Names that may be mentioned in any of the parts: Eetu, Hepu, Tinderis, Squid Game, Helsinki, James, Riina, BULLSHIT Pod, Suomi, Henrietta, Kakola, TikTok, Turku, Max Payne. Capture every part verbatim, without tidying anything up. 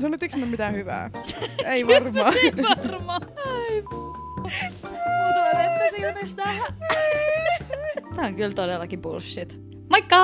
Sanottiinko me mitään hyvää? Ei varmaan. Ei varmaan. Ai p***. Tää on kyllä todellakin bullshit. Moikka!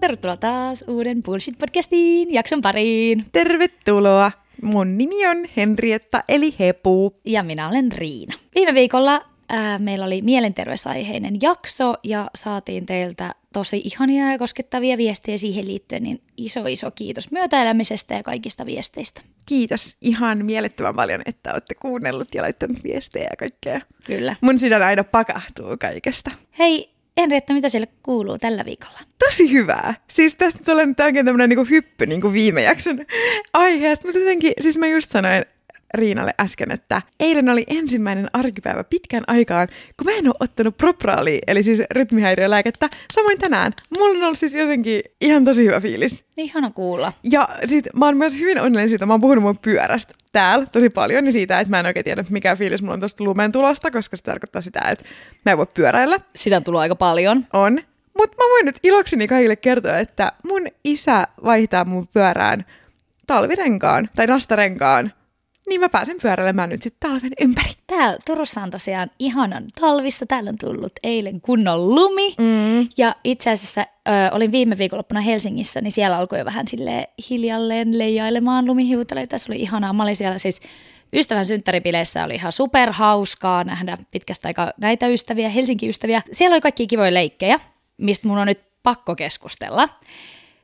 Tervetuloa taas uuden BULLSHIT-podcastiin jakson pariin. Tervetuloa! Mun nimi on Henrietta eli Hepu. Ja minä olen Riina. Viime viikolla ää, meillä oli mielenterveysaiheinen jakso ja saatiin teiltä tosi ihania ja koskettavia viestejä siihen liittyen, niin iso iso kiitos myötäelämisestä ja kaikista viesteistä. Kiitos ihan mielettömän paljon, että olette kuunnellut ja laittanut viestejä ja kaikkea. Kyllä. Mun sydän aina pakahtuu kaikesta. Hei Henrietta, mitä siellä kuuluu tällä viikolla? Tosi hyvää. Siis tästä tulee nyt oikein tämmöinen niinku hyppy niinku viime jakson aiheesta, mutta jotenkin, siis mä just sanoin Riinalle äsken, että eilen oli ensimmäinen arkipäivä pitkään aikaan, kun mä en ole ottanut propraalia, eli siis rytmihäiriölääkettä, samoin tänään. Mulla on ollut siis jotenkin ihan tosi hyvä fiilis. Ihana kuulla. Ja sit mä oon myös hyvin onnellinen siitä, mä oon puhunut mun pyörästä täällä tosi paljon, niin siitä, että mä en oikein tiedä, mikä fiilis mulla on tosta lumen tulosta, koska se tarkoittaa sitä, että mä en voi pyöräillä. Sitä on tullut aika paljon. On. Mutta mä voin nyt ilokseni kaikille kertoa, että mun isä vaihtaa mun pyörään talvirenkaan tai nastarenkaan. Niin mä pääsen pyöräilemään nyt sitten talven ympäri. Täällä Turussa on tosiaan ihanan talvista. Täällä on tullut eilen kunnon lumi. Mm. Ja itse asiassa ö, olin viime viikonloppuna Helsingissä, niin siellä alkoi jo vähän silleen hiljalleen leijailemaan lumihiutaleita. Se oli ihanaa. Mä olin siellä siis ystävän synttäripileissä. Oli ihan superhauskaa nähdä pitkästä aikaa näitä ystäviä, Helsinki-ystäviä. Siellä oli kaikki kivoja leikkejä, mistä mun on nyt pakko keskustella.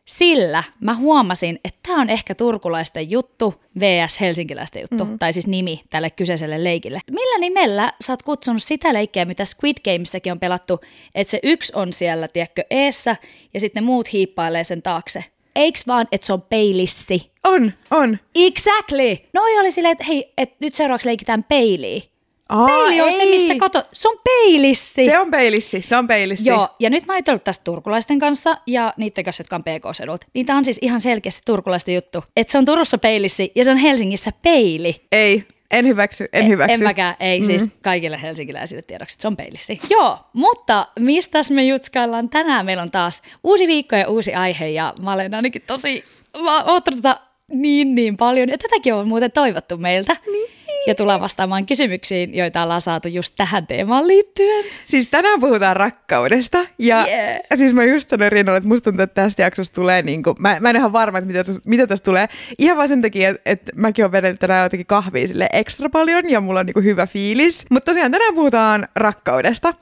Sillä mä huomasin, että tämä on ehkä turkulaisten juttu, versus helsinkiläisten juttu, mm-hmm. tai siis nimi tälle kyseiselle leikille. Millä nimellä sä oot kutsunut sitä leikkiä, mitä Squid Gameissäkin on pelattu, että se yksi on siellä, tiedätkö, eessä, ja sitten muut hiippailee sen taakse? Eiks vaan, että se on peilissi? On, on. Exactly! Noi oli silleen, että hei, et nyt seuraavaksi leikitään peiliin. Aa, peili on ei. Se, mistä kato. Se on peilissi. Se on peilissi, se on peilissi. Joo, ja nyt mä oon tullut tästä turkulaisten kanssa ja niiden kanssa, jotka on P K-sedulta. Niin tää on siis ihan selkeästi turkulaisten juttu. Että se on Turussa peilissi ja se on Helsingissä peili. Ei, en hyväksy, en, en hyväksy. En mäkään, ei mm. siis kaikille helsinkiläisille tiedoksi, se on peilissi. Joo, mutta mistäs me jutskaillaan tänään? Meillä on taas uusi viikko ja uusi aihe ja mä olen ainakin tosi... Mä oon ottanut niin, niin paljon. Ja tätäkin on muuten toivottu meiltä. Niin. Ja tullaan vastaamaan kysymyksiin, joita ollaan saatu just tähän teemaan liittyen. Siis tänään puhutaan rakkaudesta. Ja yeah. Siis mä just sanoin Riinalle, että musta tuntuu, että tästä jaksosta tulee, niin kun, mä, mä en ihan varma, että mitä, mitä tästä tulee. Ihan vaan sen takia, että, että mäkin olen vedellyt tänään jotenkin kahvia sille ekstra paljon ja mulla on niin kuin hyvä fiilis. Mutta tosiaan tänään puhutaan rakkaudesta.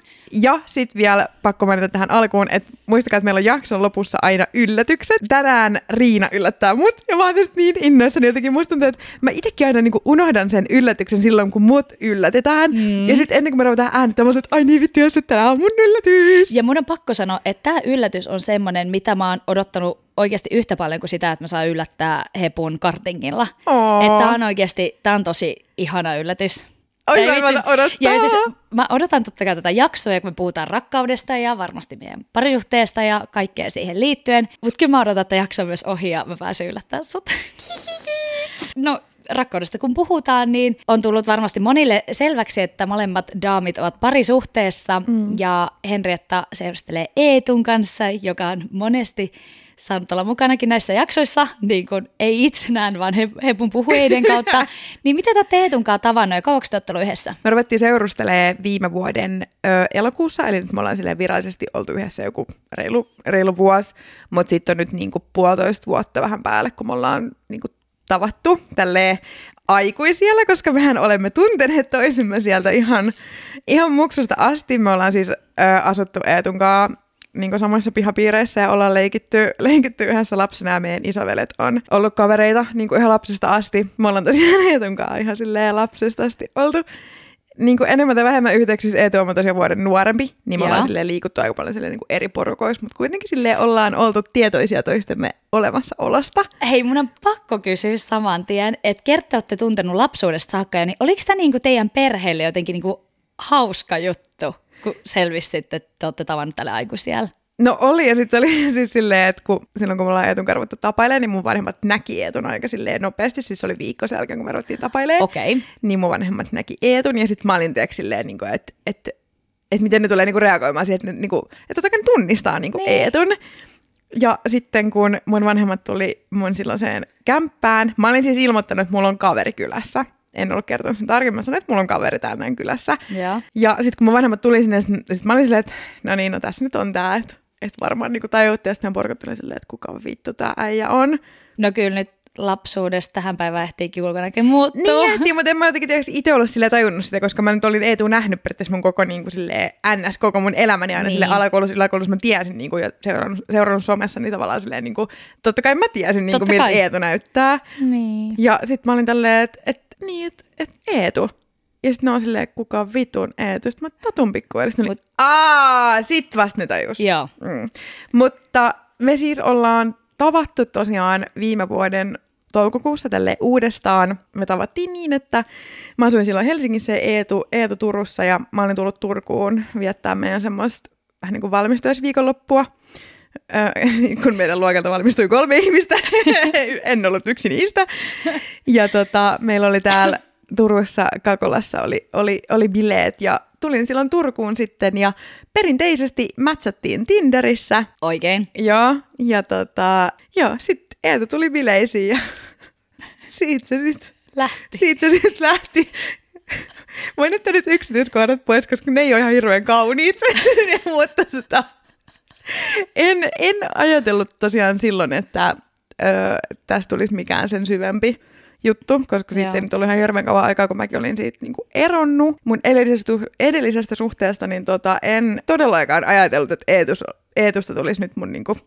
Ja sit vielä pakko mainita tähän alkuun, että muistakaa, että meillä on jakson lopussa aina yllätykset. Tänään Riina yllättää mut ja mä oon tästä niin innoissani jotenkin. Musta tuntuu, että mä itsekin aina niin kuin unohdan sen yllätyksen. yllätyksen silloin, kun mut yllätetään. Mm. Ja sitten ennen kuin me ruvetaan äänittämään, että ai niin vittu, jos että tämä on mun yllätys. Ja mun on pakko sanoa, että tämä yllätys on semmoinen, mitä mä oon odottanut oikeasti yhtä paljon kuin sitä, että mä saan yllättää Hepun kartingilla. Oh. Että tämä on oikeasti, tämä on tosi ihana yllätys. Oi, mä odotan. Ja siis mä odotan totta kai tätä jaksoa, ja kun me puhutaan rakkaudesta ja varmasti meidän parisuhteesta ja kaikkea siihen liittyen. Mutta kyllä mä odotan, että jakso myös ohi ja mä pääsen yllättämään sut. No, rakkaudesta kun puhutaan, niin on tullut varmasti monille selväksi, että molemmat daamit ovat parisuhteessa mm. ja Henrietta seurustelee Eetun kanssa, joka on monesti saanut olla mukanakin näissä jaksoissa, niin kuin ei itsenään, vaan he, Hepun puhueiden kautta. Niin mitä te olette Eetun kanssa tavannut ja kauanko te olette ollut yhdessä? Me ruvettiin seurustelemaan viime vuoden ö, elokuussa, eli nyt me ollaan virallisesti oltu yhdessä joku reilu, reilu vuosi, mutta sitten on nyt niinku puolitoista vuotta vähän päälle, kun me ollaan niinku tavattu tälleen aikuisiellä, koska mehän olemme tunteneet toisimme sieltä ihan, ihan muksusta asti. Me ollaan siis ö, asuttu Eetun kaa niin samoissa pihapiireissä ja ollaan leikitty, leikitty yhdessä lapsena ja meidän isovelet on ollut kavereita niin ihan lapsesta asti. Me ollaan tosiaan Eetun kaa ihan silleen lapsesta asti oltu. Niin enemmän tai vähemmän yhdeksi, siis Eetu on tosiaan vuoden nuorempi, niin me Joo. ollaan liikuttu aika paljon niin eri porukoissa, mutta kuitenkin silleen ollaan oltu tietoisia toistemme olemassaolosta. Hei, mun on pakko kysyä saman tien, että kerta olette tuntenut lapsuudesta saakka, niin oliko tämä niin teidän perheelle jotenkin niin hauska juttu, kun selvisi sitten, että te olette tavannut tälle aikuisiällä? No oli, ja sitten oli siis silleen, että kun, silloin kun me ollaan Eetun karvottu tapailemaan, niin mun vanhemmat näki Eetun aika silleen nopeasti. Siis oli viikko sen jälkeen, kun me ruvettiin tapailemaan, okay. niin mun vanhemmat näki Eetun. Ja sitten mä olin teeksi silleen, niin kuin, että, että, että miten ne tulee niin kuin reagoimaan siihen, että, niin kuin, että otakaa ne tunnistaa niin kuin Eetun. Ja sitten kun mun vanhemmat tuli mun silloiseen kämppään, mä olin siis ilmoittanut, että mulla on kaveri kylässä. En ollut kertonut sen tarkemmin, mä sanoin, että mulla on kaveri tänään kylässä. Yeah. Ja sitten kun mun vanhemmat tuli sinne, sit mä olin silleen, että no niin, no tässä nyt on tää, että et varmaan niinku tajuutti. Ja sitten nämä porkat tuli silleen, että kuka vittu tää äijä on. No kyllä nyt lapsuudesta tähän päivään ehtiikin ulkonäköä muuttua. Niin ehtiin, mutta en mä jotenkin itse ollut silleen tajunnut sitä, koska mä nyt olin Eetu nähnyt periaatteessa mun koko niin kuin silleen, ns. Koko mun elämäni aina niin. Silleen alakoulussa, yläkoulussa mä tiesin niin kuin, ja seurannut, seurannut somessa, niin tavallaan silleen niin kuin, totta kai mä tiesin niin kuin, miltä kai. Eetu näyttää. Niin. Ja sit mä olin tälleen, että et, niin, että et, Eetu. Ja sit ne on silleen, kuka vitun Eetu. Sit mä tatun pikkuun. Ja sit ne oli, aah, sit vasta ne tajus. Joo. Mm. Mutta me siis ollaan tavattu tosiaan viime vuoden toukokuussa tälleen uudestaan. Me tavattiin niin, että mä asuin silloin Helsingissä ja Eetu, Eetu Turussa ja mä olin tullut Turkuun viettää meidän semmoista vähän niin kuin valmistujaisviikonloppua, kun meidän luokalta valmistui kolme ihmistä. En ollut yksi niistä. Ja tota, meillä oli täällä Turussa, Kakolassa oli, oli, oli bileet ja tulin silloin Turkuun sitten ja perinteisesti matchattiin Tinderissä. Oikein. Joo, ja tota, joo, sitten Eetu tuli bileisiin ja siitä se sitten lähti. Siitä se sitten lähti. Voin ottaa nyt yksityiskohdat pois, koska ne ei ole ihan hirveän kauniit, mutta tota, en, en ajatellut tosiaan silloin, että ö, tästä tulisi mikään sen syvempi juttu, koska sitten ei nyt ollut ihan hirveän kauan aikaa, kun mäkin olin siitä niin kuin eronnut mun edellisestä, edellisestä suhteesta, niin tota, en todellakaan ajatellut, että Eetus, Eetusta tulisi nyt mun niin kuin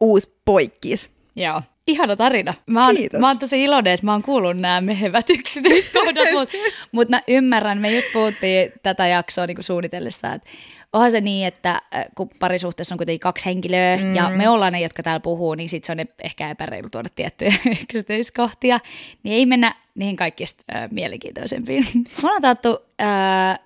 uusi poikkis. Joo. Ihana tarina. Mä oon, mä oon tosi iloinen, että mä oon kuullut nämä mehevät yksityiskohdat, mutta mut mä ymmärrän, me just puhuttiin tätä jaksoa niin kuin suunnitellessa, että onhan se niin, että kun parisuhteessa on kuitenkin kaksi henkilöä mm. ja me ollaan ne, jotka täällä puhuu, niin sit se on ehkä epäreilu tuoda tiettyjä yksityiskohtia, niin ei mennä niihin kaikista äh, mielenkiintoisempiin. Me ollaan taattu äh,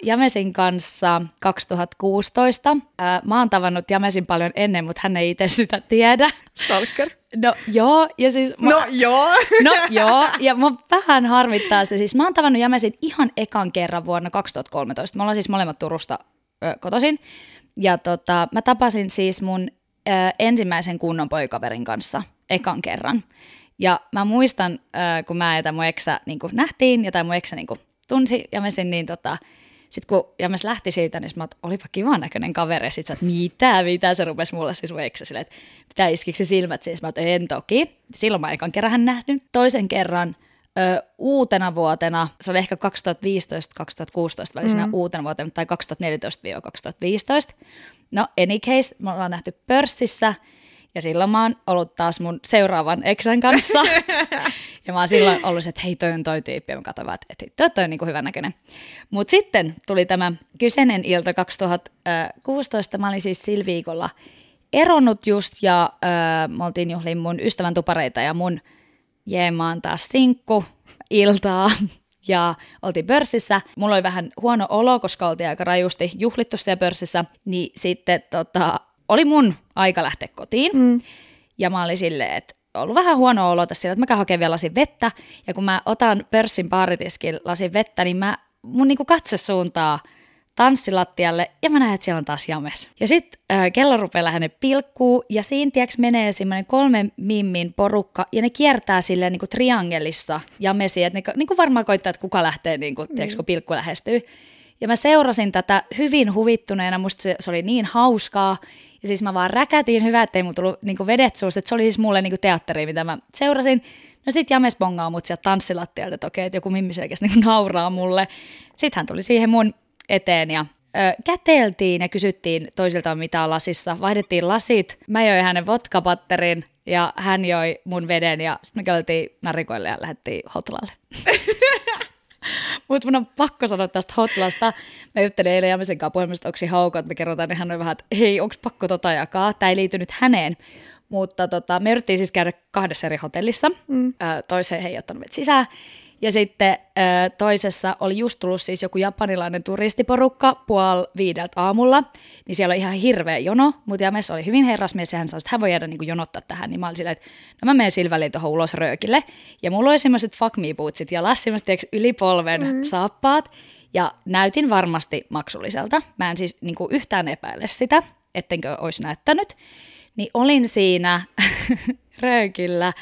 Jamesin kanssa kaksituhattakuusitoista. Äh, mä oon tavannut Jamesin paljon ennen, mutta hän ei itse sitä tiedä. Stalker. No joo, ja siis... Mä, no joo! No joo, ja mä vähän harmittaa sitä. Siis mä oon tavannut Jamesin ihan ekan kerran vuonna kaksituhattakolmetoista. Me ollaan siis molemmat Turusta ö, kotoisin. Ja tota, mä tapasin siis mun ö, ensimmäisen kunnon poikaverin kanssa ekan kerran. Ja mä muistan, ö, kun mä ja tää mun eksä niin kun nähtiin, ja tää mun eksä niin kun tunsi Jamesin, niin tota... Sitten kun James lähti siitä, niin mä oot, olipa kivan näköinen kaveri. Ja sit sä oot, mitä, mitä se rupesi mulle siis ueksi silleen, että pitää iskiksi silmät siis. Mä oot, en toki. Silloin mä ekan kerran hän nähnyt. Toisen kerran ö, uutena vuotena, se oli ehkä kaksituhattaviisitoista kaksituhattakuusitoista välisenä mm. uutena vuotena, tai kaksituhattaneljätoista kaksituhattaviisitoista. No any case, me ollaan nähty pörssissä. Ja silloin mä oon ollut taas mun seuraavan eksän kanssa. Ja mä oon silloin ollut se, että hei, toi on toi tyyppi. Ja mä katsoin vaan, että toi, toi on niin kuin hyvännäköinen. Mutta sitten tuli tämä kyseinen ilta kaksituhattakuusitoista. Mä olin siis sillä viikolla eronnut just. Ja äh, mä oltiin juhliin mun ystävän tupareita. Ja mun jee, mä oon taas sinkku iltaa. Ja oltiin pörssissä. Mulla oli vähän huono olo, koska oltiin aika rajusti juhlittu siellä pörssissä. Niin sitten tota... Oli mun aika lähteä kotiin mm. ja mä olin silleen, että ollut vähän huono olo tässä sillä, että mä käyn hakemaan vielä lasin vettä. Ja kun mä otan pörssin baaritiskin lasin vettä, niin mä, mun niinku katse suuntaa tanssilattialle ja mä näen, että siellä on taas James. Ja sit äh, kello rupeaa lähden pilkkuu ja siinä tieks menee semmoinen kolmen mimmin porukka ja ne kiertää silleen niinku triangelissa Jamesia. Että ne niinku varmaan koittaa, että kuka lähtee, niinku, tieks, kun pilkku lähestyy. Ja mä seurasin tätä hyvin huvittuneena, musta se, se oli niin hauskaa. Ja siis mä vaan räkätiin, hyvä, ettei mun tullut niinku vedet suusta, että se oli siis mulle niinku teatteri, mitä mä seurasin. No sit James bongaa mut sieltä tanssilattialta, että okei, että joku mimmi selkeästi niinku nauraa mulle. Sitten hän tuli siihen mun eteen ja ö, käteltiin ja kysyttiin toisiltaan mitä on lasissa, vaihdettiin lasit. Mä join hänen vodkapatterin ja hän joi mun veden ja sit me käveltiin narikoille ja lähdettiin hotlalle. Mutta mun on pakko sanoa tästä hotlasta. Mä juttelin eilen Jamisen kanssa puhelimesta, onko siinä haukoa, että me kerrotaan, niin hän oli vähän, että hei, onko pakko tota jakaa? Tämä ei liity nyt häneen. Mutta tota, me yritettiin siis käydä kahdessa eri hotellissa. Mm. Toiseen he ei ottanut meitä sisään. Ja sitten toisessa oli just tullut siis joku japanilainen turistiporukka puoli viideltä aamulla. Niin siellä oli ihan hirveä jono, mutta James oli hyvin herrasmies ja hän sanoi, että hän voi jäädä niin kuin jonottaa tähän. Niin mä olin silleen, että no mä menen sillä väliin tuohon ulos röökille. Ja mulla oli semmoiset fuck me bootsit ja las semmoiset ylipolven mm. saappaat. Ja näytin varmasti maksulliselta. Mä en siis niin kuin yhtään epäile sitä, ettenkö olisi näyttänyt. niin olin siinä röökillä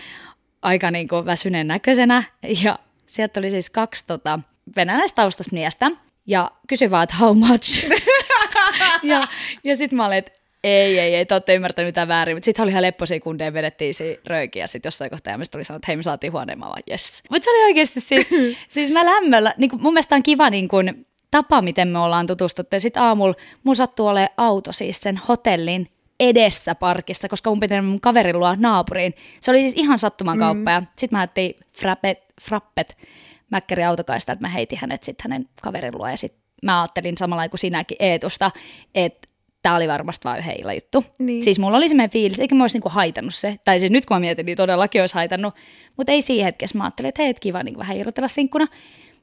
aika niin kuin väsyneen näköisenä ja sieltä oli siis kaksi tota, venäläistaustasta miestä ja kysyi vaan, että how much? ja ja sitten mä olin, että ei, ei, ei, te ootte ymmärtänyt mitään väärin, mutta sitten oli ihan lepposia kundeja, vedettiin siinä röökiä, ja sitten jossain kohtaa James tuli sanoa, että hei, me saatiin huoneen, mä vaan, yes. Mutta se oli oikeasti siis, siis mä lämmöllä, niin mun mielestä on kiva niin kun, tapa, miten me ollaan tutustuttu, ja sitten aamulla mun sattuu olemaan auto siis sen hotellin edessä parkissa, koska mun pitää mun kaverin luo naapuriin. Se oli siis ihan sattuman kauppa, mm. ja sitten mä haettiin frappet, frappet mäkkäri autokaista, että mä heitin hänet sitten hänen kaverin luo, ja sitten mä ajattelin samalla kuin sinäkin Eetusta, että tämä oli varmasti vain yhden illan juttu. Niin. Siis mulla oli semmoinen fiilis, eikä mä olisi niinku haitannut se. Tai siis nyt kun mä mietin, niin todellakin olisi haitannut. Mutta ei siinä hetkessä. Mä ajattelin, että hei, et kiva niin vähän irrotella sinkkuna.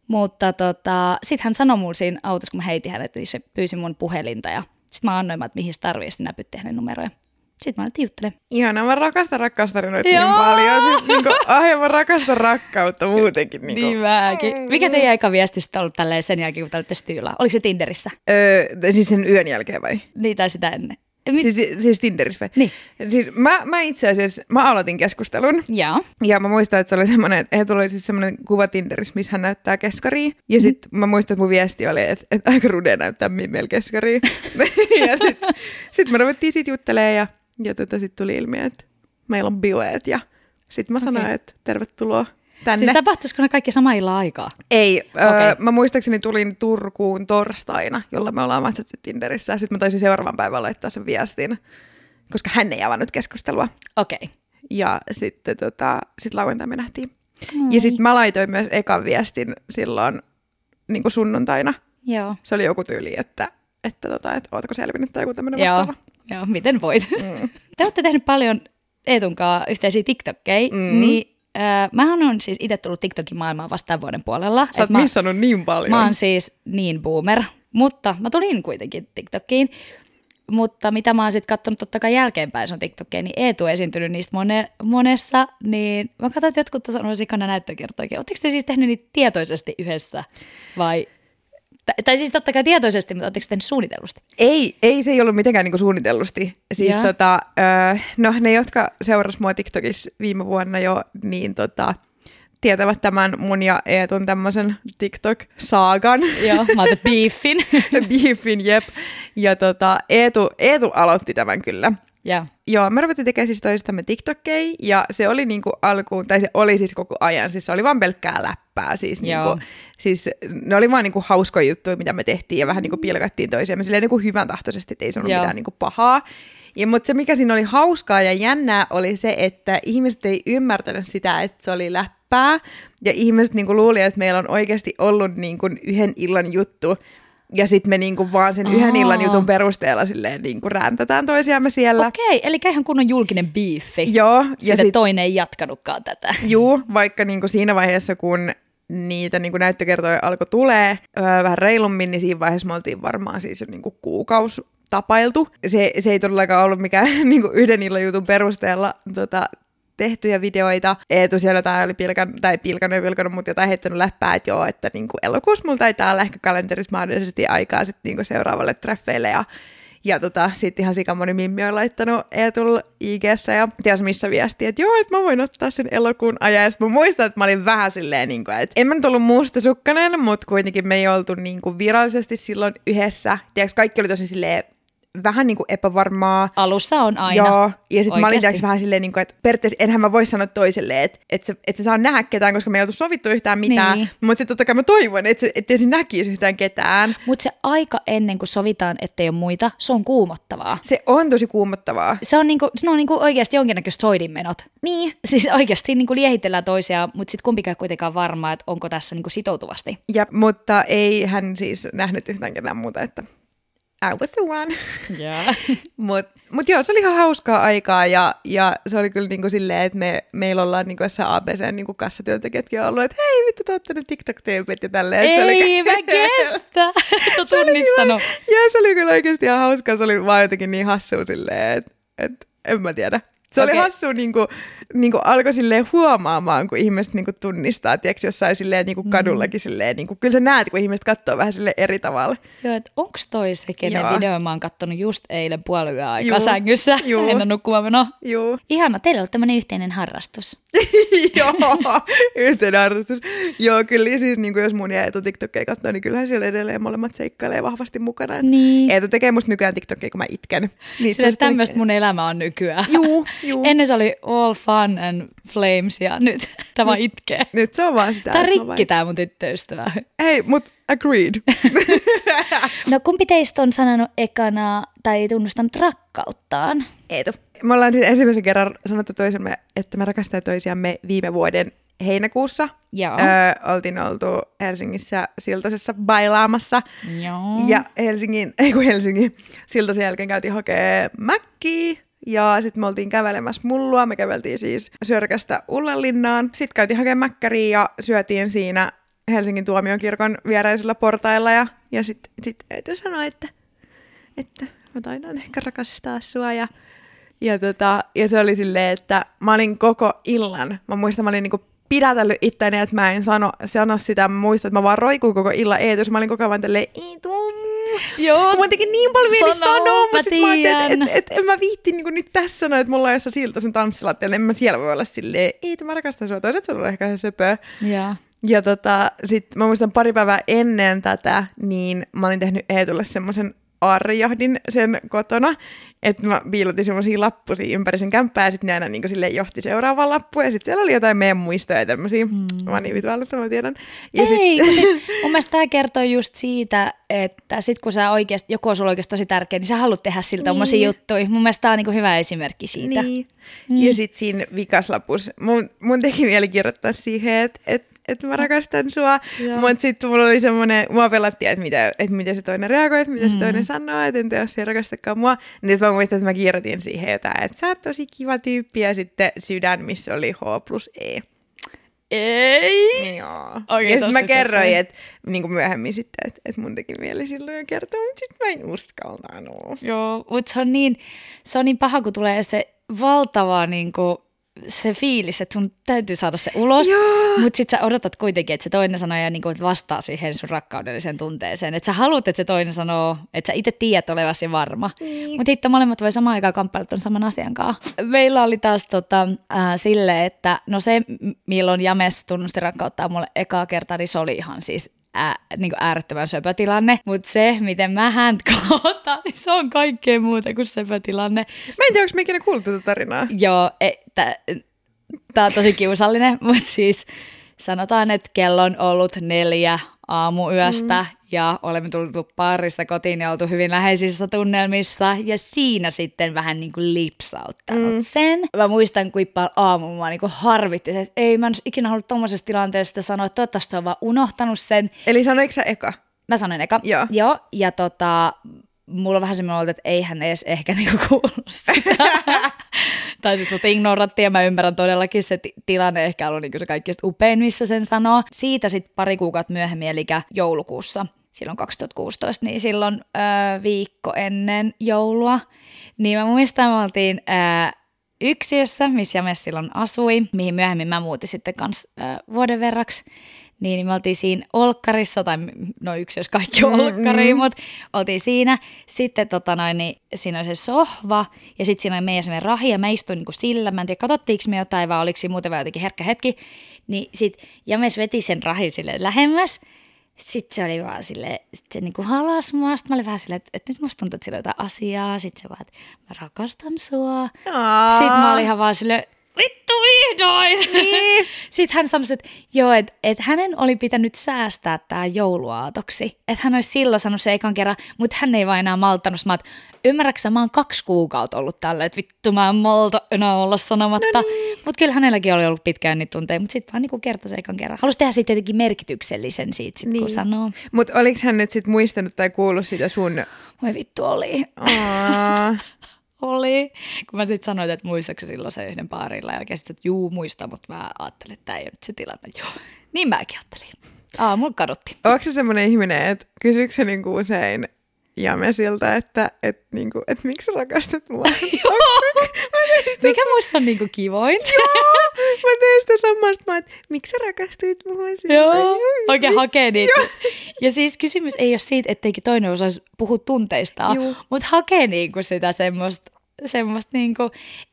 Mutta tota, sitten hän sanoi mulle siinä autossa, kun mä heitin hänet, niin se pyysi mun puhelinta. Ja sitten mä annoin, että mihin se tarvii, ja sitten näpytti hänen numeroja. Sitten mä aloitin juttelemaan. Ihanaa, mä rakastan rakkaustarinoita niin paljon. Siis niinku, ai, mä rakastan rakkautta muutenkin. Niinku. Niin mäkin. Mikä teidän aika viestistä on ollut tälleen sen jälkeen, kun te olette styylaa? Oliko se Tinderissä? Öö, siis sen yön jälkeen vai? Niin, tai sitä ennen. Mit? Siis, siis Tinderissä vai? Niin. Siis mä, mä itse asiassa, mä aloitin keskustelun. Joo. Ja mä muistan, että se oli semmoinen, että tuli oli siis semmoinen kuva Tinderissä, missä hän näyttää keskaria. Ja mm. sit mä muistan, että mun viesti oli, että, että aika rude näyttää meillä keskaria. ja sit, sit me ruvettiin siitä juttelemaan ja Ja tota sitten tuli ilmi, että meillä on bileet ja sitten mä sanoin, okay. että tervetuloa tänne. Siis tapahtuisiko ne kaikki samaa illan aikaa? Ei. Okay. Öö, mä muistaakseni tulin Turkuun torstaina, jolla me ollaan matchattu Tinderissä. Sitten mä taisin seuraavan päivän laittaa sen viestin, koska hän ei avannut keskustelua. Okei. Okay. Ja sitten tota, sit lauantaina me nähtiin. Noi. Ja sitten mä laitoin myös ekan viestin silloin niin kuin sunnuntaina. Joo. Se oli joku tyyli, että, että, tota, että ootko selvinnyt tai joku tämmöinen vastaava. Joo, miten voit. Mm. Te olette tehnyt paljon Eetunkaan yhteisiä TikTokkeja, mm. niin äh, mähän on siis itse tullut TikTokin maailmaan vasta tämän vuoden puolella. Sä oot missannut niin paljon. Mä oon siis niin boomer, mutta mä tulin kuitenkin TikTokiin. Mutta mitä mä oon sitten katsonut totta kai jälkeenpäin sun TikTokkeja, niin Eetu on esiintynyt niistä mone, monessa, niin mä katsoin, että jotkut tuossa on sikana näyttökertoikin. Oletteko te siis tehnyt niitä tietoisesti yhdessä vai... Tai siis totta kai tietoisesti, mutta ootteko tehnyt suunnitellusti? Ei, ei se ei ollut mitenkään niinku suunnitellusti. Siis yeah. tota, no ne, jotka seurasivat mua TikTokissa viime vuonna jo, niin tota, tietävät tämän mun ja Eetun tämmöisen TikTok-saagan. Joo, mä otan beefin. beefin, jep. Ja tota, Eetu, Eetu aloitti tämän kyllä. Yeah. Joo, me ruvettiin tekemään siis toisistamme TikTokkei, ja se oli niinku alkuun, tai se oli siis koko ajan, siis se oli vaan pelkkää läppää, siis, niinku, siis ne oli vaan niinku hauskoja juttuja, mitä me tehtiin, ja vähän niinku pilkattiin toisiamme silleen niinku hyvän tahtoisesti, ettei se ollut mitään niinku pahaa. Ja, mutta se, mikä siinä oli hauskaa ja jännää, oli se, että ihmiset ei ymmärtänyt sitä, että se oli läppää, ja ihmiset niinku luuli, että meillä on oikeasti ollut niinku yhden illan juttu, ja sitten me niinku vaan sen yhden Aa. illan jutun perusteella silleen niinku räntätään toisiamme siellä. Okei, eli ihan kunnon julkinen biifi. Joo. Ja sitten toinen ei jatkanutkaan tätä. Juu, vaikka niinku siinä vaiheessa, kun niitä niinku näyttökertoja alkoi tulee öö, vähän reilummin, niin siinä vaiheessa me oltiin varmaan siis jo niinku kuukausi tapailtu. Se, se ei todellakaan ollut mikään niinku yhden illan jutun perusteella tota, tehtyjä videoita. Eetu siellä jotain oli pilkan, tai pilkanut ja pilkanut, mutta jotain heittänyt läppää, että joo, että niinku elokuussa mulla taitaa olla ehkä kalenterissa mahdollisesti aikaa sitten niinku seuraavalle treffeille. Ja, ja tota, sitten ihan sikamoni mimmi on laittanut Eetulla I G:ssä ja ties missä viesti, että joo, että mä voin ottaa sen elokuun ajan. Ja sit mä muistan, että mä olin vähän silleen, niinku, että en mä nyt ollut mustasukkainen, mutta kuitenkin me ei oltu niinku virallisesti silloin yhdessä. Tiedätkö, kaikki oli tosi silleen, vähän niin kuin epävarmaa. Alussa on aina. Joo, ja sitten mä olin tiiäks vähän silleen, niin kuin, että periaatteessa enhän mä voi sanoa toiselle, että et sä, et sä saa nähdä ketään, koska me ei joutu sovittua yhtään mitään. Niin. Mutta sitten totta kai mä toivon, että ettei se näkisi yhtään ketään. Mutta se aika ennen kuin sovitaan, ettei ole muita, se on kuumottavaa. Se on tosi kuumottavaa. Se on, niinku, se on niinku oikeasti jonkinnäköiset soidinmenot. Niin. Siis oikeasti niinku liehitellään toisiaan, mutta sitten kumpikaan kuitenkaan varmaa, että onko tässä niinku sitoutuvasti. Ja, mutta ei hän siis nähnyt yhtään ketään muuta, että... I was the one. Yeah. Mutta mut joo, se oli ihan hauskaa aikaa ja, ja se oli kyllä niinku silleen, että me, meillä ollaan niinku A B C:n niinku kassatyöntekijätkin ollut, että hei, vittu, te ootte ne TikTok-tyypit ja tälleen. Ei, oli... mä kestä. Et oo tunnistanut. Joo, se oli kyllä oikeasti ihan hauskaa. Se oli vaan jotenkin niin hassua silleen, että et, en mä tiedä. Se okay. oli hassua niinku niinku alkoi silleen huomaamaan, kun ihmiset niinku tunnistaa, tiiäks, jossain silleen niinku kadullakin silleen, niinku, kyllä sä näet, kun ihmiset katsoo vähän silleen eri tavalla. Joo, että onks toi se, kenen Joo. video mä oon kattonut just eilen puoli yön aikaa sängyssä, ennen nukkumaan menoa. Joo. Ihana, teillä on tämmönen yhteinen harrastus. Joo, yhteinen harrastus. Joo, kyllä siis niinku, jos mun ja Eetu TikTokia katsoo, niin kyllähän siellä edelleen molemmat seikkailee vahvasti mukana. Niin. Eetu tekee musta nykyään TikTokia, kun mä itkän. Niin, sillä tämmöstä mun elämä on nykyään. Juu, juu. Ennen se oli all fun and flames ja nyt tämä itkee. Nyt se on vaan sitä. Tää rikki tää mun tyttöystävää. Hei, mut agreed. No kumpi teistä on sanonut ekana tai tunnustanut rakkauttaan? Eetu. Me ollaan siis ensimmäisen kerran sanottu toisemme, että me rakastamme toisiamme viime vuoden heinäkuussa. Joo. Ö, oltiin oltu Helsingissä Siltasessa bailaamassa. Joo. Ja Helsingin, ei kun Helsingin, Siltasen jälkeen käytiin hakee mäkkiä. Ja sitten me oltiin kävelemässä mullua, me käveltiin siis Sörkästä Ullanlinnaan. Sitten käytiin hakemaan mäkkäriä ja syötiin siinä Helsingin tuomiokirkon viereisellä portailla. Ja, ja sitten sit Eetu sanoi, että, että mä tainan ehkä rakastaa sua. Ja, ja, tota, ja se oli silleen, että mä olin koko illan, mä muistan, mä olin niinku pidätellyt itteeni, että mä en sano, sano sitä. Mä muistan, että mä vaan roikuin koko illan Eetus. Mä olin koko ajan tälleen, Eetu. Joo. Mä tekin niin paljon mieli Sano, sanoa, mutta sit mä ajattelin, että et, et, et, en mä viitti niinku nyt tässä sanoa, että mulla on jossain Siltasen tanssilattialla. En mä siellä voi olla silleen, Eetu, mä rakastan sua. Toiset se on ehkä se söpöä. Yeah. Ja tota, sit mä muistan pari päivää ennen tätä, niin mä olin tehnyt Eetulle semmoisen aarrejohdin sen kotona, että mä piilotin semmosia lappusia ympäri sen kämppää, ja sit ne aina niinku silleen johti seuraavaan lappuun, ja sit siellä oli jotain meidän muistoja ja tämmösiä. Mm. Mä oon niin vitvaillut, että mä tiedän. Ja ei, sit... siis mun mielestä tää kertoo just siitä, että sit kun sä oikeasti, joku on sulla oikeasti tosi tärkeä, niin sä haluat tehdä siltä ommosia niin. juttuja. Mun mielestä tää on niinku hyvä esimerkki siitä. Niin. Mm. Ja sit siinä vikaslapus, mun, mun teki mieli kirjoittaa siihen, että et, että mä rakastan sua, mutta sitten mulla oli semmoinen, mua pelattiin, että mitä, että mitä se toinen reagoi, että mitä mm. se toinen sanoo, että entä jos ei rakastakaan mua. Niin sitten mä muistan, että mä kirjoitin siihen jotain, että sä oot tosi kiva tyyppi, ja sitten sydän, missä oli H plus E. Ei! Joo. Oikein, ja sitten mä kerroin, että niinku myöhemmin sitten, että et mun teki mieli silloin kertoa, mutta sitten mä en uskaltanut. Joo, mutta se on niin, se on niin paha, kun tulee se valtava niinku... se fiilis, että sun täytyy saada se ulos, mutta sit sä odotat kuitenkin, että se toinen sanoja niin vastaa siihen sun rakkaudelliseen tunteeseen. Että sä haluat, että se toinen sanoo, että sä itse tiedät olevasi varma. Niin. Mutta itse molemmat voi samaan aikaan kamppailla tuon saman asian kanssa. Meillä oli taas tota, äh, sille, että no se, milloin James tunnusti rakkauttaa mulle ekaa kertaa, niin se oli ihan siis Ää, niin kuin äärettömän söpötilanne, mutta se, miten mä häntä kootan, niin se on kaikkea muuta kuin söpötilanne. Mä en tiedä, onko me ikinä kuullut tätä tarinaa. Joo, tää on tosi kiusallinen, mutta siis sanotaan, että kello on ollut neljä aamuyöstä mm. ja olemme tullut parista kotiin ja oltu hyvin läheisissä tunnelmissa ja siinä sitten vähän niin kuin lipsauttanut mm. sen. Mä muistan, kuin paljon aamulla mua niin kuin harvitti se, että ei mä en ikinä ollut tommosessa tilanteessa sanoa, että toivottavasti se on vaan unohtanut sen. Eli sanoitko sä eka? Mä sanoin eka, joo. joo ja tota... Mulla on vähän semmoinen ollut, että ei hän edes ehkä niinku kuullut sitä. Tai sitten mut ignorattiin ja mä ymmärrän todellakin, se t- tilanne ehkä ollut niinku se kaikista upein, missä sen sanoo. Siitä sitten pari kuukautta myöhemmin, eli joulukuussa, silloin kaksituhattakuusitoista, niin silloin öö, viikko ennen joulua, niin mä muistan, me oltiin öö, yksiössä, missä James silloin asui, mihin myöhemmin mä muutin sitten kans öö, vuoden verraksi. Niin me oltiin siinä olkkarissa, tai no yksi jos kaikki on olkkari, mm-hmm. mutta oltiin siinä. Sitten tota noin, niin siinä oli se sohva, ja sitten siinä oli meidän semmoinen rahi, ja mä istuin niinku sillä. Mä en tiedä, katsottiinko me jotain, vai oliko siinä muuten vai jotenkin herkkä hetki. Niin sit James veti sen rahin silleen lähemmäs. Sitten se oli vaan silleen, sit se niinku halasi mua. Sitten mä olin vähän silleen, että, että nyt musta tuntuu, että sillä on jotain asiaa. Sitten se vaan, että mä rakastan sua. Aa. Sitten mä olin ihan vaan silleen... vittu vihdoin! Niin. Sitten hän sanoi, että joo, että et hänen oli pitänyt säästää tää jouluaatoksi. Että hän olisi silloin sanonut se ekan kerran, mutta hän ei vaan enää malttanut. Mä oon, ymmärräksä, mä oon kaksi kuukautta ollut tällä, että vittu mä en malta enää olla sanomatta. No niin. Mutta kyllä hänelläkin oli ollut pitkään niitä tunteja, mutta sitten vaan niinku kertoi se ekan kerran. Halusi tehdä siitä jotenkin merkityksellisen siitä, sit, niin. kun sanoo. Mutta oliko hän nyt sitten muistanut tai kuullut sitä sun... Voi vittu oli. Oli. Kun mä sitten sanoin, että muistatko silloin se yhden paarilla jälkeen, sitten, että juu muista, mutta mä ajattelin, että tämä ei ole nyt se tilanne. Joo. Niin mäkin ajattelin. Aamulla kadotti. Ootko se semmoinen ihminen, että kysyykö se niinku usein jame siltä, että et, niinku, et miksi rakastat mua? Mikä musta on niinku kivointa? Mä tein sitä samasta, että miksi rakastuit mua siitä? Joo, oikein hakee niitä. Ja siis kysymys ei ole siitä, etteikö toinen osaisi puhua tunteistaan, mutta hakee niinku sitä semmoista, semmoista niinku,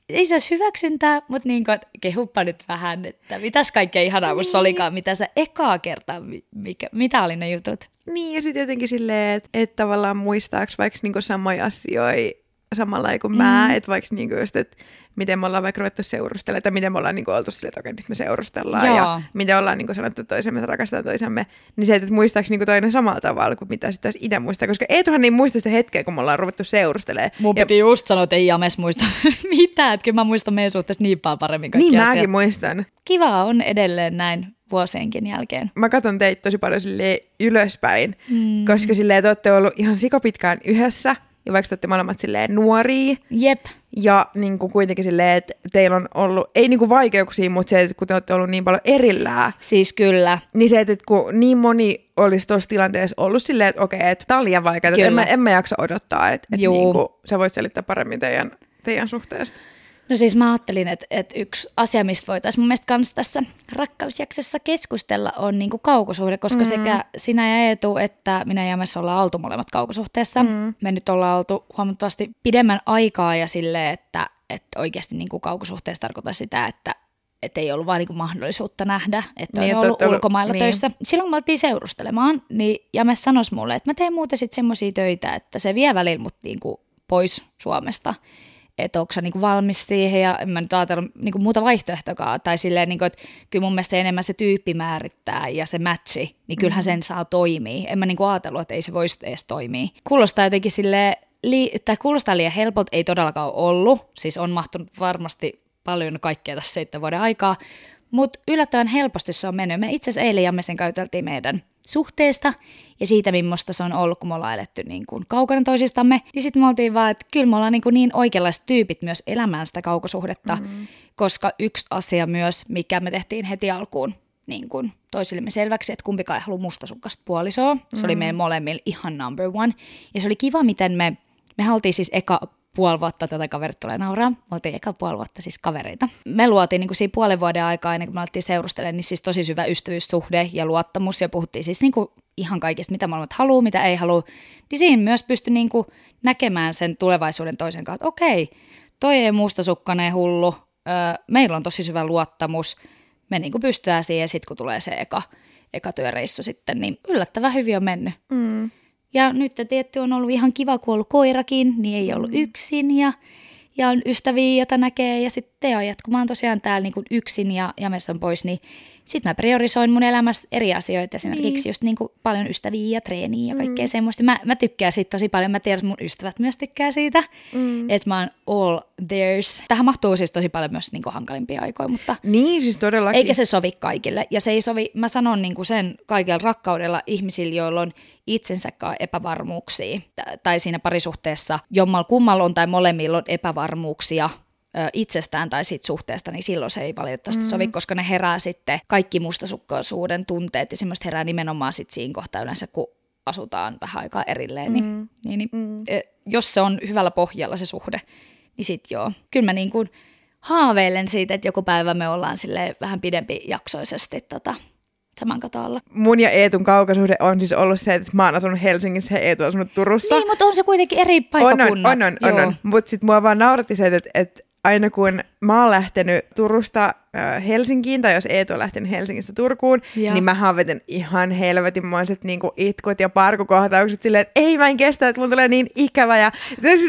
ei se olisi hyväksyntää, mutta niinku, kehuppa nyt vähän, että mitäs kaikkea ihanaa niin. Musta olikaan, mitä sä ekaa kertaa, mikä, mitä oli ne jutut? Niin, ja sitten jotenkin silleen, että et tavallaan muistaaks vaikka niinku samoja asioita samalla kuin mm. mä, että vaikka niinku just, että miten me ollaan vaikka ruvettu seurustella, että miten me ollaan niinku oltu silleen, että okei, nyt me seurustellaan, joo. Ja miten ollaan niinku sanottu toisemme, että rakastetaan toisemme, niin se, että muistaaks niinku toinen samalla tavalla kuin mitä sitten itse muistaa, koska Eetuhan ei muista sitä hetkeä, kun me ollaan ruvettu seurustelemaan. Mun ja... piti just sanoa, että ei James muista mitään, että kyllä mä muistan meidän suhteessa niin paljon paremmin kaikki asiat. Niin mäkin muistan. Kivaa on edelleen näin. Vuosienkin jälkeen. Mä katson teitä tosi paljon silleen ylöspäin, mm. koska silleen te olette ollut ihan sikapitkään yhdessä, ja vaikka te olette molemmat silleen nuoria. Jep. Ja niin kuin kuitenkin silleen, että teillä on ollut, ei niin kuin vaikeuksia, mutta se, että kun te olette ollut niin paljon erillään. Siis kyllä. Niin se, että kun niin moni olisi tuossa tilanteessa ollut silleen, että okei, että tää on liian vaikeaa, että en mä, en mä jaksa odottaa, että, että niin kuin, sä voit selittää paremmin teidän, teidän suhteesta. No siis mä ajattelin, että, että yksi asia, mistä voitaisiin mun mielestä kanssa tässä rakkausjaksossa keskustella, on niin kuin kaukosuhde, koska mm-hmm. sekä sinä ja Eetu että minä ja James ollaan oltu molemmat kaukosuhteessa. Mm-hmm. Me nyt ollaan oltu huomattavasti pidemmän aikaa ja silleen, että, että oikeasti niin kuin kaukosuhteessa tarkoittaa sitä, että et ei ollut vaan niin kuin mahdollisuutta nähdä, että niin, on ollut tullut, ulkomailla niin. Töissä. Silloin kun me oltiin seurustelemaan, niin James sanoisi mulle, että mä teen muuten sitten semmoisia töitä, että se vie välillä mut niin kuin pois Suomesta. Että onko sä niinku valmis siihen, ja en mä nyt ajatellut niinku muuta vaihtoehtokaa, tai silleen, niinku, että kyllä mun mielestä enemmän se tyyppi määrittää ja se matchi, niin kyllähän sen saa toimia. En mä niinku ajatellut, että ei se voisi edes toimia. Kuulostaa jotenkin silleen, li- tämä kuulostaa liian helpolta, ei todellakaan ollut, siis on mahtunut varmasti paljon kaikkea tässä seitsemän vuoden aikaa, mutta yllättävän helposti se on mennyt. Me itse asiassa eilen Jamesen käyteltiin meidän suhteesta ja siitä, millaista se on ollut, kun me ollaan eletty niin kuin kaukana toisistamme. Ja sitten me oltiin vaan, että kyllä me ollaan niin, niin oikeanlaiset tyypit myös elämään sitä kaukosuhdetta, mm-hmm. koska yksi asia myös, mikä me tehtiin heti alkuun niin kuin toisillemme selväksi, että kumpikaan ei halua mustasukkaista puolisoa. Mm-hmm. Se oli meidän molemmilla ihan number one. Ja se oli kiva, miten me, me oltiin siis eka... puoli vuotta, tätä kaverit tulee nauraa. Me oltiin eka puoli vuotta siis kavereita. Me luotiin niin kuin siinä puolen vuoden aikaa, ennen kuin me alettiin seurustelemaan, niin siis tosi syvä ystävyyssuhde ja luottamus, ja puhuttiin siis niin kuin ihan kaikista, mitä molemmat haluaa, mitä ei halua. Niin siinä myös pystyi niin kuin näkemään sen tulevaisuuden toisen kanssa, että okei, toi ei mustasukkainen hullu, meillä on tosi syvä luottamus, me niin kuin pystytään siihen, sitten kun tulee se eka, eka työreissu sitten, niin yllättävän hyvin on mennyt. Mm. Ja nyt tietty on ollut ihan kiva, kun on ollut koirakin, niin ei ollut yksin ja, ja on ystäviä, jota näkee. Ja sitten ajat, kun mä oon tosiaan täällä niin kuin yksin ja James on pois, niin sitten mä priorisoin mun elämässä eri asioita. Esimerkiksi niin. Just niin kuin paljon ystäviä ja treeniä ja kaikkea mm. semmoista. Mä, mä tykkään siitä tosi paljon. Mä tiedän, että mun ystävät myös tykkää siitä, mm. että mä oon all theirs. Tähän mahtuu siis tosi paljon myös niin kuin hankalimpia aikoja, mutta niin, siis todellakin. Eikä se sovi kaikille. Ja se ei sovi, mä sanon niin kuin sen kaikella rakkaudella ihmisille, joilla on itsensäkaan epävarmuuksia. Tai siinä parisuhteessa jommal kummalla on tai molemmilla on epävarmuuksia itsestään tai siitä suhteesta, niin silloin se ei valitettavasti mm. sovi, koska ne herää sitten kaikki mustasukkaisuuden tunteet, ja semmoista herää nimenomaan sitten siinä kohtaa yleensä, kun asutaan vähän aikaa erilleen. Niin, mm. niin, niin, mm. Jos se on hyvällä pohjalla se suhde, niin sitten joo. Kyllä mä niin kuin haaveilen siitä, että joku päivä me ollaan silleen vähän pidempi jaksoisesti tota, saman katon alla. Mun ja Eetun kaukosuhde on siis ollut se, että mä oon asunut Helsingissä ja Eetu on asunut Turussa. Niin, mutta on se kuitenkin eri paikkakunnat. On, on, on, on, on. Mutta sitten mua vaan nauratti se, että, että aina kun mä oon lähtenyt Turusta Helsinkiin, tai jos Eetu on lähtenyt Helsingistä Turkuun, ja. Niin mä oon vetänyt ihan helvetinmoiset niin kuin itkut ja parkukohtaukset silleen, että ei mä en kestä, että mulla tulee niin ikävä. Ja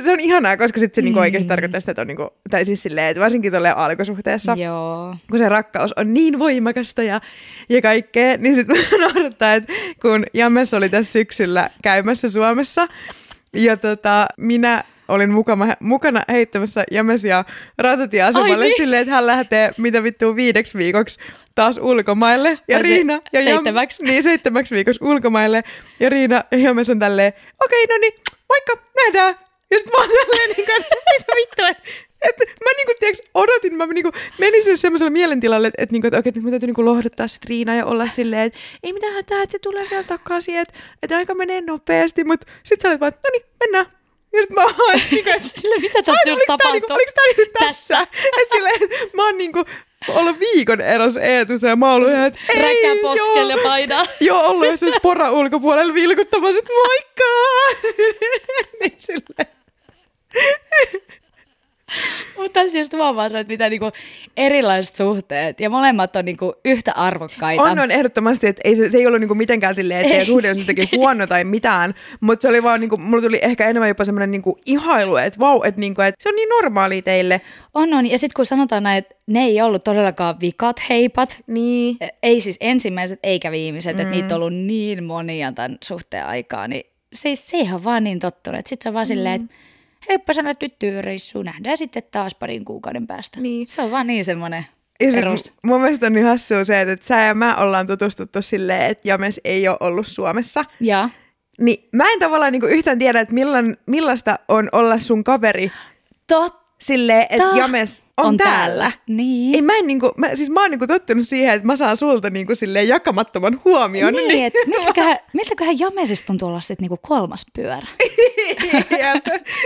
se on ihanaa, koska sit se mm. niin kuin oikeasti tarkoittaa sitä, että on niin kuin, tai siis silleen, että varsinkin tolleen alkusuhteessa, joo. kun se rakkaus on niin voimakasta ja, ja kaikkea, niin sit mä naurattaa, että kun James oli tässä syksyllä käymässä Suomessa, ja tota, minä... olin mukana, mukana heittämässä Jamesia rautatieasemalle niin. Silleen, että hän lähtee mitä vittua viideksi viikoksi taas ulkomaille. Ja Riina ja seitsemäksi. Jam, niin, seitsemäksi viikoksi ulkomaille. Ja Riina ja James on tälleen, okei, okay, no niin, moikka, nähdään. Ja sitten mä oon tälleen, niin kuin, mitä vittua, että Et mä niinku, tiiäks, odotin, mä niinku menin sinne semmoisella mielentilalle, että et, niinku, et, okei, nyt mä täytyy niinku lohduttaa sit Riinaa ja olla silleen, että ei mitään hätää, että se tulee vielä takaisin, että et aika menee nopeasti, mutta sit sä olet vaan, että no niin, mennään. Ja sit mä oon, niinku, et, sille, mitä tässä just tapahtuu? Oliko tää niinku tässä? Että silleen, et, mä oon niinku ollut viikon eros Eetussa ja mä oon ollut ihan, että ei, räkää poskelle ja painaa. Joo, ollut jo se spora ulkopuolella vilkuttamassa, että moikka! Niin silleen. Mutta tässä just huomaa, että mitä niinku erilaiset suhteet ja molemmat on niinku yhtä arvokkaita. On, on ehdottomasti, että ei, se, se ei ollut niinku mitenkään silleen, että suhde on jotenkin huono tai mitään, mutta se oli vaan, niinku, mulla tuli ehkä enemmän jopa semmoinen niinku ihailu, että vau, wow, että niinku, et se on niin normaali teille. On, on. Ja sitten kun sanotaan näin, että ne ei ollut todellakaan vikat heipat, niin. Ei siis ensimmäiset eikä viimeiset, mm. että niitä on ollut niin monia tämän suhteen aikaa, niin se, se ihan vaan niin tottunut, että sitten se on vaan mm. silleen, että eipä sanoa tyttöreissuun, nähdään sitten taas parin kuukauden päästä. Niin. Se on vaan niin semmoinen eros. M- mun mielestä on niin hassua se, että, että sä ja mä ollaan tutustuttu silleen, että James ei ole ollut Suomessa. Ja. Niin mä en tavallaan niinku yhtään tiedä, että millan, millaista on olla sun kaveri. Totta. Silleen, että James on, on täällä. täällä. Niin. Ei, mä, en niinku, mä, siis mä oon niinku tottunut siihen, että mä saan sulta niinku silleen jakamattoman huomion. Niin, niin. Että miltäköhän, miltäköhän Jamesista on tuolla sitten niinku kolmas pyörä. ja,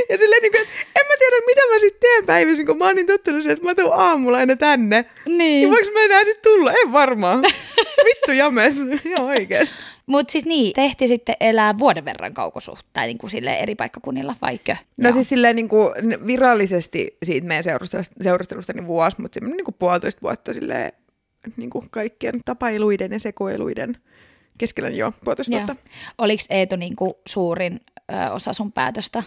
ja silleen, niinku, että en mä tiedä, mitä mä sitten teen päivisin, kun mä oon niin tottunut siihen, että mä tuun aamulla aina tänne. Niin. Ja voinko mä enää sitten tulla? En varmaan. Vittu James. Joo, oikeasti. Mutta siis niin, te ehti sitten elää vuoden verran kaukosuhteen niinku silleen eri paikkakunnilla, vaikka. No joo. Siis silleen niinku virallisesti siitä meidän seurustelusta niin vuosi, mutta semmoinen niinku puolitoista vuotta silleen niinku kaikkien tapailuiden ja sekoiluiden keskellä jo puolitoista vuotta. Oliko Eetu niinku suurin ö, osa sun päätöstä,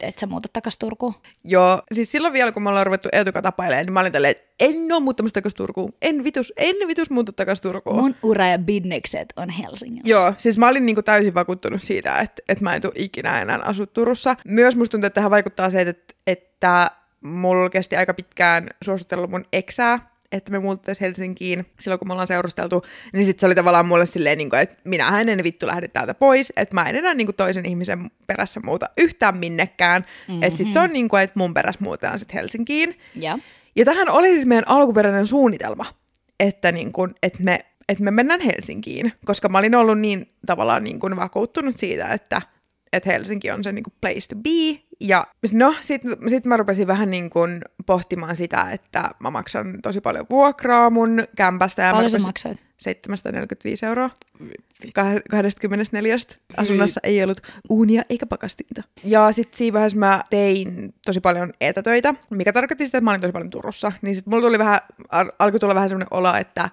että sä muutat takas Turkuun? Joo, siis silloin vielä kun me ollaan ruvettu Eetukaan tapailemaan, niin mä olin tälleen, että en ole muuttamassa takas Turkuun. En vitus, en vitus muuta takas Turkuun. Mun ura ja bidnekset on Helsingissä. Joo, siis mä olin niinku täysin vakuuttunut siitä, että, että mä en tule ikinä enää asu Turussa. Myös musta tuntuu, että tähän vaikuttaa se, että, että mulla kesti aika pitkään suositella mun eksää, että me muuttaisi Helsinkiin silloin, kun me ollaan seurusteltu, niin sitten se oli tavallaan mulle silleen, että minähän en vittu lähde täältä pois, että mä en enää toisen ihmisen perässä muuta yhtään minnekään, mm-hmm. että sitten se on niin kuin, että mun perässä muutetaan sitten Helsinkiin. Yeah. Ja tähän oli siis meidän alkuperäinen suunnitelma, että, niin kuin, että, me, että me mennään Helsinkiin, koska mä olin ollut niin tavallaan niin kuin vakuuttunut siitä, että, että Helsinki on se niin kuin place to be. Ja no, sit, sit mä rupesin vähän niin kuin pohtimaan sitä, että mä maksan tosi paljon vuokraa mun kämpästä. Ja paljon sä maksat? seitsemänsataaneljäkymmentäviisi euroa. kaksikymmentäneljä asunnossa ei ollut uunia eikä pakastinta. Ja sit siinä vaiheessa mä tein tosi paljon etätöitä, mikä tarkoitti sitä, että mä olin tosi paljon Turussa. Niin sit mulla tuli vähän, alkoi tulla vähän semmoinen olo, että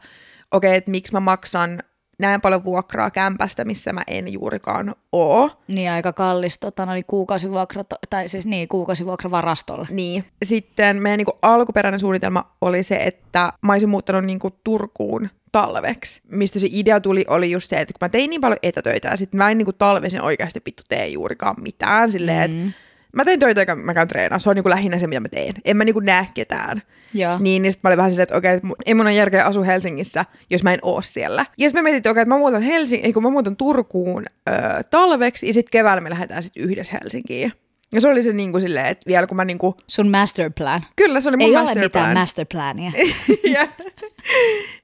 okei, okay, että miksi mä maksan näin paljon vuokraa kämpästä, missä mä en juurikaan oo. Niin, aika kallis. Tota, oli kuukausivuokra, tai siis niin, kuukausivuokra varastolla. Niin. Sitten meidän niin kuin alkuperäinen suunnitelma oli se, että mä olisin muuttanut niin kuin Turkuun talveksi. Mistä se idea tuli, oli just se, että kun mä tein niin paljon etätöitä, ja sit mä en niin kuin talvesin oikeasti vittu tee juurikaan mitään. Silleen, mm. että mä tein töitä, eikä mä käyn treenaan. Se on niin kuin lähinnä se, mitä mä teen. En mä niin kuin näe ketään. Ja. Niin, niin sitten mä olin vähän silleen, että okei, okay, ei mun ole järkeä asua Helsingissä, jos mä en oo siellä. Ja sitten mä mietin, että okei, okay, että mä muutan, Helsing- ei, kun mä muutan Turkuun öö, talveksi, ja sitten keväällä me lähdetään sitten yhdessä Helsinkiin. Ja se oli se niin kuin silleen, että vielä kun mä niin kuin sun masterplan. Kyllä, se oli mun masterplan. Ei ole mitään masterplania. ja,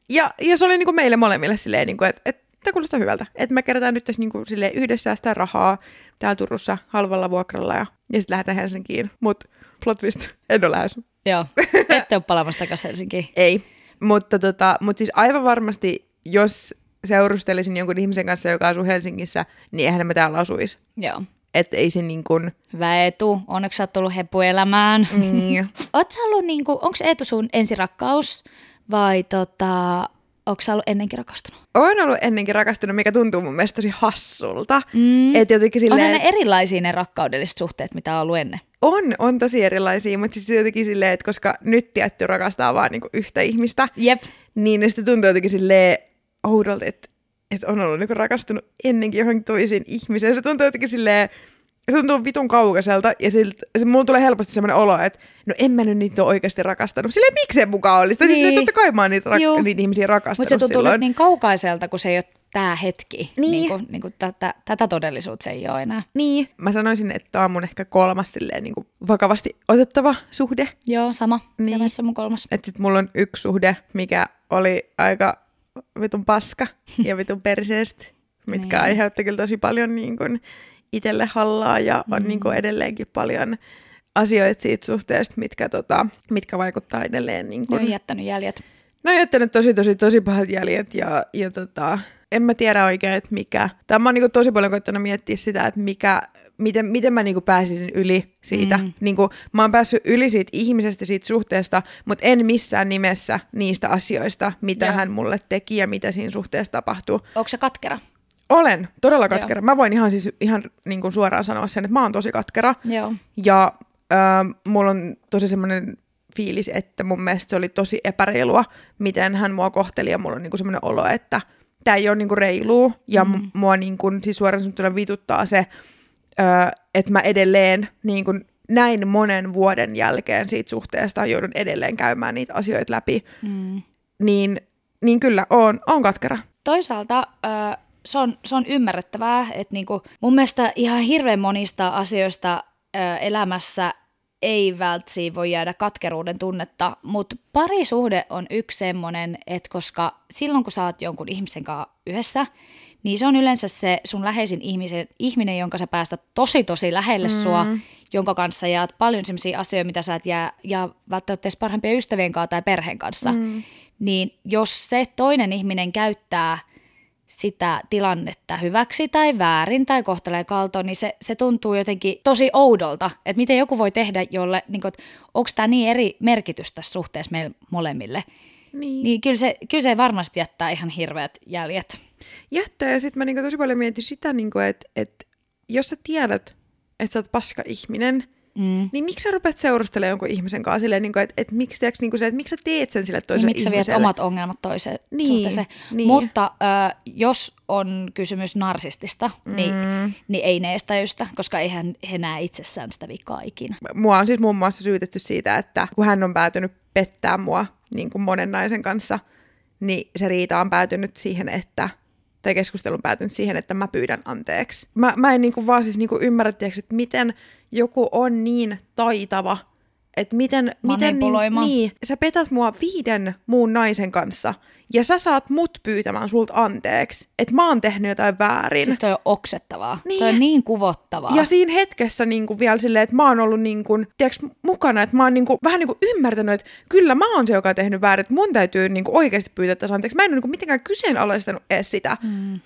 ja, ja se oli niin kuin meille molemmille silleen, niin kuin, että, että tämä kuulostaa hyvältä. Että me kerätään nyt tässä niin kuin silleen yhdessä sitä rahaa täällä Turussa halvalla vuokralla, ja, ja sitten lähdetään Helsinkiin. Mutta plot twist, en ole lähes. Joo, ette ole palaamassa takaisin Helsinkiin. Ei, mutta, tota, mutta siis aivan varmasti, jos seurustelisin jonkun ihmisen kanssa, joka asuu Helsingissä, niin eihän me täällä asuisi. Joo. Että ei se niin kuin hyvä Eetu, onneksi sä oot tullut hepuelämään. Mm. Oot sä ollut niin kuin, onks Eetu sun ensirakkaus vai tota, onks sä ollut ennenkin rakastunut? Oon ollut ennenkin rakastunut, mikä tuntuu mun mielestä tosi hassulta. Mm. Et jotenkin silleen, onhan ne erilaisia ne rakkaudelliset suhteet, mitä on ollut ennen. On, on tosi erilaisia, mutta sitten jotenkin silleen, että koska nyt tietty rakastaa vaan niinku yhtä ihmistä, jep. Niin se tuntuu jotenkin silleen oudolta, että, että on ollut niinku rakastunut ennenkin johonkin toiseen ihmiseen. Se tuntuu jotenkin silleen, se tuntuu vitun kaukaiselta ja siltä, se, mulla tulee helposti semmoinen olo, että no en mä nyt niitä ole oikeasti rakastanut. Silleen miksei mukaan olisi? Niin. Silleen totta kai mä oon niitä, rak- niitä ihmisiä rakastanut silloin. Mutta se tuntuu silloin niin kaukaiselta, kun se ei ole tämä hetki, niin. Niin kuin, niin kuin tätä, tätä todellisuutta se ei ole enää. Niin, mä sanoisin, että tämä on mun ehkä kolmas silleen, niin kuin vakavasti otettava suhde. Joo, sama. Niin. Ja tässä on mun kolmas. Että sit mulla on yksi suhde, mikä oli aika vitun paska ja vitun perseestä, mitkä niin. aiheutti kyllä tosi paljon niin kuin itselle hallaa ja on mm. niin kuin edelleenkin paljon asioita siitä suhteesta, mitkä, tota, mitkä vaikuttaa edelleen. Niin kuin... Joo, jättänyt jäljet. No jättänyt tosi, tosi, tosi pahat jäljet ja, ja tota, en mä tiedä oikein, että mikä. Tämä on niinku tosi paljon koittanut miettiä sitä, että mikä, miten, miten mä niinku pääsisin yli siitä. Mm. Niinku, mä oon päässyt yli siitä ihmisestä, siitä suhteesta, mutta en missään nimessä niistä asioista, mitä Joo. hän mulle teki ja mitä siinä suhteessa tapahtuu. Onko se katkera? Olen, todella katkera. Joo. Mä voin ihan, siis, ihan niinku suoraan sanoa sen, että mä oon tosi katkera. Joo. Ja äh, mulla on tosi semmoinen... fiilis, että mun mielestä se oli tosi epäreilua, miten hän mua kohteli ja mulla on niinku semmoinen olo, että tää ei ole niinku reilua ja mm. mua niinku, siis suoraan sanottuna vituttaa se, että mä edelleen niinku, näin monen vuoden jälkeen siitä suhteesta joudun edelleen käymään niitä asioita läpi, mm. niin, niin kyllä on, on katkera. Toisaalta äh, se, on, se on ymmärrettävää, että niinku, mun mielestä ihan hirveän monista asioista äh, elämässä ei välttämättä voi jäädä katkeruuden tunnetta, mutta parisuhde on yksi semmoinen, että koska silloin kun sä oot jonkun ihmisen kanssa yhdessä, niin se on yleensä se sun läheisin ihmisen, ihminen, jonka sä päästät tosi tosi lähelle mm. sua, jonka kanssa jaat paljon semmoisia asioita, mitä sä et jää, ja välttämättä edes parhaimpien ystävien kanssa tai perheen kanssa. Mm. Niin jos se toinen ihminen käyttää sitä tilannetta hyväksi tai väärin tai kohtelee kaltoon, niin se, se tuntuu jotenkin tosi oudolta, että miten joku voi tehdä jolle, niin kuin, että onko tämä niin eri merkitys tässä suhteessa meille molemmille. Niin. Niin kyllä, se, kyllä se varmasti jättää ihan hirveät jäljet. Jättää, ja sitten mä niin tosi paljon mietin sitä, niin kuin, että, että jos sä tiedät, että sä oot paska ihminen, mm. niin miksi sä rupeat seurustelemaan jonkun ihmisen kanssa silleen, että, että, että, miksi, teeks, niin kuin, että miksi sä teet sen sille toiselle niin, ihmiselle? Miksi sä viet omat ongelmat toiseen niin, suhteeseen? Niin. Mutta äh, jos on kysymys narsistista, mm. niin, niin ei ne estäystä, koska eihän he näe itsessään sitä vikaa ikinä. Mua on siis muun muassa syytetty siitä, että kun hän on päätynyt pettää mua niin kuin monen naisen kanssa, niin se riita on päätynyt siihen, että tai keskustelun päätynyt siihen, että mä pyydän anteeksi. Mä, mä en niinku vaan siis niinku ymmärrä, tiiäks, että miten joku on niin taitava, että miten, miten niin, niin, sä petät mua viiden muun naisen kanssa, ja sä saat mut pyytämään sulta anteeksi, että mä oon tehnyt jotain väärin. Siis toi on oksettavaa. Niin. Toi on niin kuvottavaa. Ja siinä hetkessä niinku vielä silleen, että mä oon ollut niinku, tiiäks, mukana, että mä oon niinku, vähän niinku ymmärtänyt, että kyllä mä oon se, joka on tehnyt väärin, että mun täytyy niinku oikeasti pyytää tässä anteeksi. Mä en ole niinku mitenkään kyseenalaistanut edes sitä. Mm.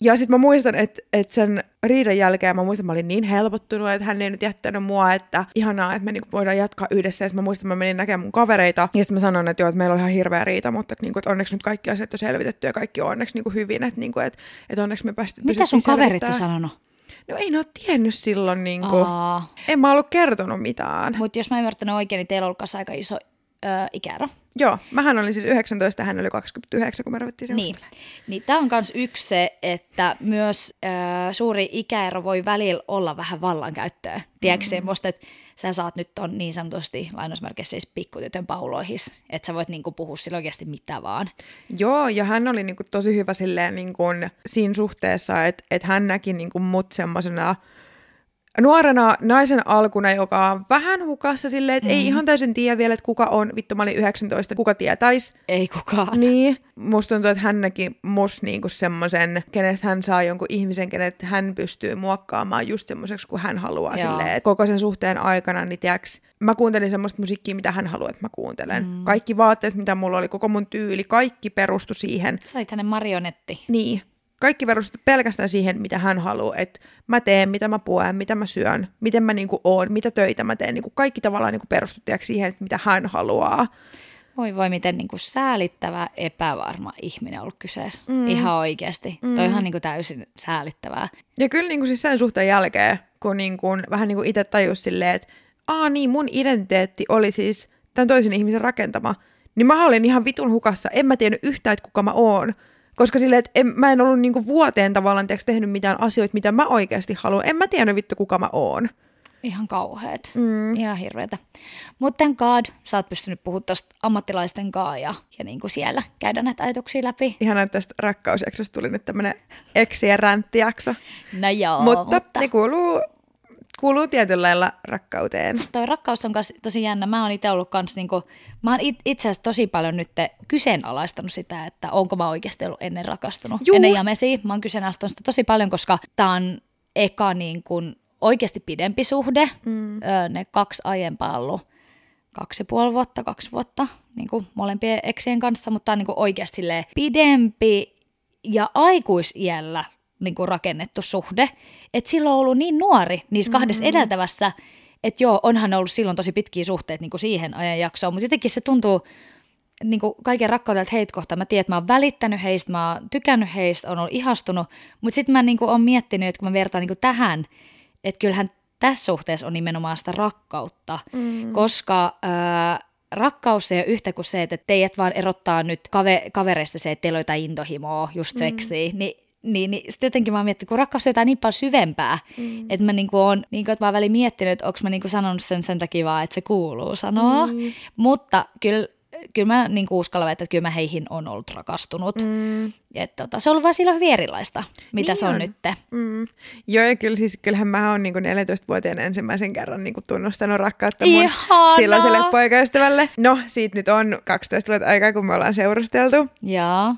Ja sit mä muistan, että et sen riidan jälkeen mä muistan, että mä olin niin helpottunut, että hän ei nyt jättänyt mua, että ihanaa, että me niinku voidaan jatkaa yhdessä. Ja sit mä muistan, että mä menin näkemään mun kavereita. Ja sit mä sanoin, että joo, että meillä on ihan hirveä riita, mutta et niinku, et onneksi nyt kaikki asiat on selvitetty ja kaikki on onneksi niinku hyvin. Että niinku, et, et onneksi me päästy... Mitä sun kaverit on sanonut? No ei ne ole tiennyt silloin. Niinku. En mä ollut kertonut mitään. Mutta jos mä ymmärtänyt oikein, niin teillä on ollut aika iso ö, ikäero. Joo, mähän olin siis yhdeksäntoista ja hän oli kaksikymmentäyhdeksän, kun me ruvettiin seurustelemaan. Niin, niin tämä on myös yksi se, että myös äh, suuri ikäero voi välillä olla vähän vallankäyttöä. Tiedätkö mm-hmm. semmoista, että sä saat nyt on niin sanotusti lainausmerkeissä siis pikkutytön pauloihis, että sä voit niinku puhua sillä oikeasti mitä vaan. Joo, ja hän oli niinku tosi hyvä silleen niinku siinä suhteessa, että et hän näki niinku mut semmoisena nuorena naisen alkuna, joka on vähän hukassa silleen, että mm. ei ihan täysin tiedä vielä, että kuka on. Vittu, mä olin yhdeksäntoista, kuka tietäisi? Ei kukaan. Niin. Musta tuntuu, että hän näki musta niinku semmoisen, kenestä hän saa jonkun ihmisen, kenet hän pystyy muokkaamaan just semmoiseksi, kun hän haluaa. Silleen, koko sen suhteen aikana, niin tiiäks, mä kuuntelin semmoista musiikkia, mitä hän haluaa, että mä kuuntelen. Mm. Kaikki vaatteet, mitä mulla oli, koko mun tyyli, kaikki perustui siihen. Sä olit hänen marionetti. Niin. Kaikki perustuu pelkästään siihen, mitä hän haluaa, että mä teen, mitä mä puen, mitä mä syön, miten mä niinku oon, mitä töitä mä teen. Niinku kaikki tavallaan niinku perustuu siihen, että mitä hän haluaa. Voi voi, miten niinku säälittävä, epävarma ihminen on ollut kyseessä. Mm. Ihan oikeasti. Mm. Toi on ihan niinku täysin säälittävää. Ja kyllä niinku siis sen suhteen jälkeen, kun niinku, vähän niinku itse tajus silleen, että aa niin, mun identiteetti oli siis tämän toisen ihmisen rakentama, niin mä olin ihan vitun hukassa. En mä tiennyt yhtään, että kuka mä oon. Koska silleen, että en, mä en ollut niinku vuoteen tavallaan tehnyt mitään asioita, mitä mä oikeasti haluan. En mä tiedä vittu, kuka mä oon. Ihan kauheet. Mm. Ihan hirveetä. Mutta thank God, sä oot pystynyt puhumaan tästä ammattilaisten kanssa ja, ja niin kuin siellä käydä näitä ajatuksia läpi. Ihanaa, että tästä rakkausjaksosta tuli nyt tämmöinen eksiä ränttijakso. No joo. Mutta, mutta... ne kuuluu, kuuluu tietyllä lailla rakkauteen. Toi rakkaus on kans tosi jännä. Mä oon itse ollut kans niinku, mä oon it, itse asiassa tosi paljon nyt kyseenalaistanut sitä, että onko mä oikeasti ollut ennen rakastunut. Juu. Ennen jamesiä. Mä oon kyseenalaistanut sitä tosi paljon, koska tää on eka niin kuin oikeasti pidempi suhde, mm. ne kaksi aiempaa ollut kaksi ja puoli vuotta, kaksi vuotta niin kuin molempien eksien kanssa, mutta tämä on niin kuin oikeasti pidempi ja aikuisiällä niin kuin rakennettu suhde, että silloin on ollut niin nuori niissä kahdessa mm-hmm. edeltävässä, että joo, onhan ollut silloin tosi pitkiä suhteet niin kuin siihen ajanjaksoon, mutta jotenkin se tuntuu niin kuin kaiken rakkaudelta heitä kohtaan. Mä tiedän, että mä oon välittänyt heistä, mä oon tykännyt heistä, oon ollut ihastunut, mutta sitten mä niin kuin oon miettinyt, että kun mä vertaan niin kuin tähän, että kyllähän tässä suhteessa on nimenomaan sitä rakkautta, mm. koska ää, rakkaus ei ole yhtä kuin se, että teidät vaan erottaa nyt kave, kavereista se, että teillä on jotain intohimoa, just seksiä, mm. niin Niin, niin sitten jotenkin mä oon miettinyt, kun rakkaus on jotain niin paljon syvempää, mm. että mä niinku oon niinku, että mä oon väliin miettinyt, että onko mä niinku sanonut sen sen takia vaan, että se kuuluu sanoa. Mm. Mutta kyllä, kyllä mä niinku uskallan väittää, että kyllä mä heihin on ollut rakastunut. Mm. Et tota, se on ollut vaan silloin hyvin erilaista, mitä niin se on, on. nytte. Mm. Joo, ja kyllä, siis, kyllähän mä oon niinku neljätoistavuotiaana ensimmäisen kerran niinku tunnustanut rakkautta mun Ihana. silloiselle poikaystävälle. No, siitä nyt on kaksitoista vuotta aikaa, kun me ollaan seurusteltu. Jaa.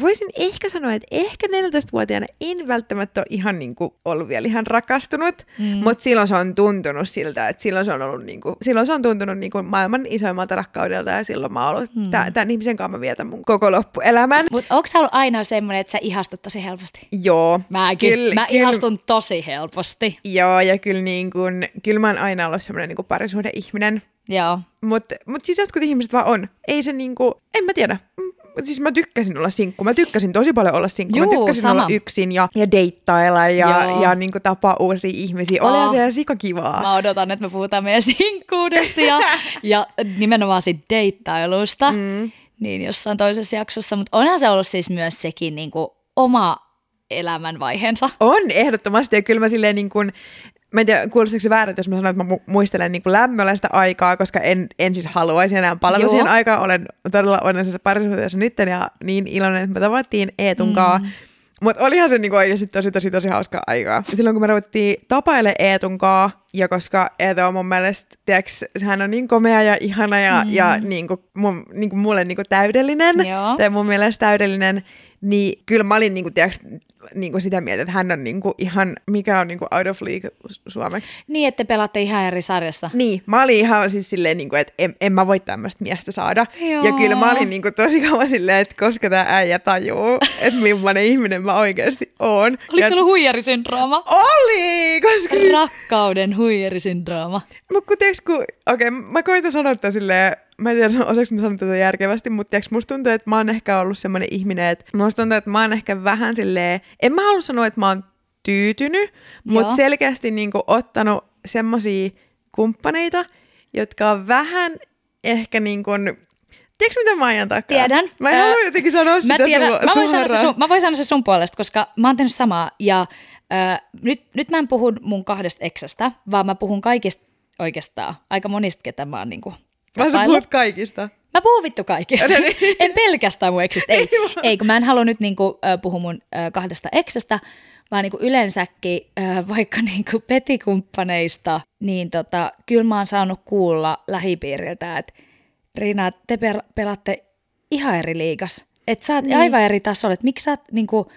Voisin ehkä sanoa, että ehkä neljätoistavuotiaana en välttämättä ole ihan niinku ollut vielä ihan rakastunut, mm. mutta silloin se on tuntunut siltä, että silloin se on, ollut niinku, silloin se on tuntunut niinku maailman isoimmalta rakkaudelta, ja silloin mä oon ollut mm. tämän ihmisen kanssa mä vietän mun koko loppuelämän. Mutta onko sä ollut aina semmoinen, että sä ihastut tosi helposti? Joo. Mäkin. Kyll, mä kyll, ihastun tosi helposti. Joo, ja kyllä, niin kun, kyllä mä oon aina ollut semmoinen niin parisuhde-ihminen. Joo. Mutta mut siis jotkut ihmiset vaan on. Ei se niin kuin, en mä tiedä. Siis mä tykkäsin olla sinkku. Mä tykkäsin tosi paljon olla sinkku. Juu, mä tykkäsin sama. olla yksin ja, ja deittailla ja, ja niin kuin tapaa uusia ihmisiä. Oli oh. siellä sikakivaa. Mä odotan, että me puhutaan meidän sinkkuudesta ja, ja nimenomaan siitä deittailusta. Mm. Niin, jossain toisessa jaksossa, mutta onhan se ollut siis myös sekin niin kuin oma elämänvaiheensa. On, ehdottomasti, ja kyllä mä silleen niin kuin, mä en tiedä, kuulostako se väärin, jos mä sanon, että mä muistelen niin kuin lämmöllä sitä aikaa, koska en, en siis haluaisi enää palata Joo. siihen aikaan. Olen todella onnellisessa parisuhteessa nyt, ja niin iloinen, että me tavattiin Eetun kaa. Mm. Mutta olihan se niinku oikeasti tosi, tosi, tosi hauskaa aikaa. Silloin kun me ruvettiin tapaile Eetun kaa, ja koska Eetu on mun mielestä, tiiäks, sehän on niin komea ja ihana ja, mm. ja niinku, mun, niinku, mulle niinku täydellinen, Joo. tai mun mielestä täydellinen, niin kyllä mä olin niinku, tiiäks, niinku sitä mieltä, että hän on niinku ihan, mikä on niinku out of league suomeksi. Niin, että pelaatte ihan eri sarjassa. Niin, mä olin ihan siis silleen, niinku, että en, en mä voi tämmöistä miestä saada. Joo. Ja kyllä mä olin niinku tosi kauan silleen, että koska tää äijä tajuu, että millainen ihminen mä oikeasti oon. Oliko sulla huijarisyndrooma? Oli! Koska siis... Rakkauden huijarisyndrooma. Mutta kun tiiäks, kun, okei, okay, mä koitan sanoa tätä silleen, mä en tiedä, osaanko mä sanoa tätä järkevästi, mutta tiiäks, musta tuntuu, että mä oon ehkä ollut semmoinen ihminen, että musta tuntuu, että mä oon ehkä vähän silleen, en mä halua sanoa, että mä oon tyytynyt, mutta selkeästi niinku ottanut semmosia kumppaneita, jotka on vähän ehkä niin kuin, tiedätkö mitä mä ajan takaa? Tiedän. Mä en öö, halua jotenkin sanoa sitä su- suoraan. Sun, mä voin sanoa se sun puolesta, koska mä oon tehnyt samaa ja öö, nyt, nyt mä en puhu mun kahdesta eksästä, vaan mä puhun kaikista oikeastaan, aika monista, ketä mä oon niinku... Vai sä puhut kaikista? Mä puhun vittu kaikista. Niin. En pelkästään mun eksistä. Ei, ei, ei, kun mä en halua nyt niinku, puhua mun kahdesta eksästä, vaan niinku yleensäkin vaikka niinku petikumppaneista, niin tota, kyllä mä oon saanut kuulla lähipiiriltä, että Riina, te pel- pelaatte ihan eri liigas. Että sä oot niin. aivan eri tasolla. Että miksi sä oot niinku...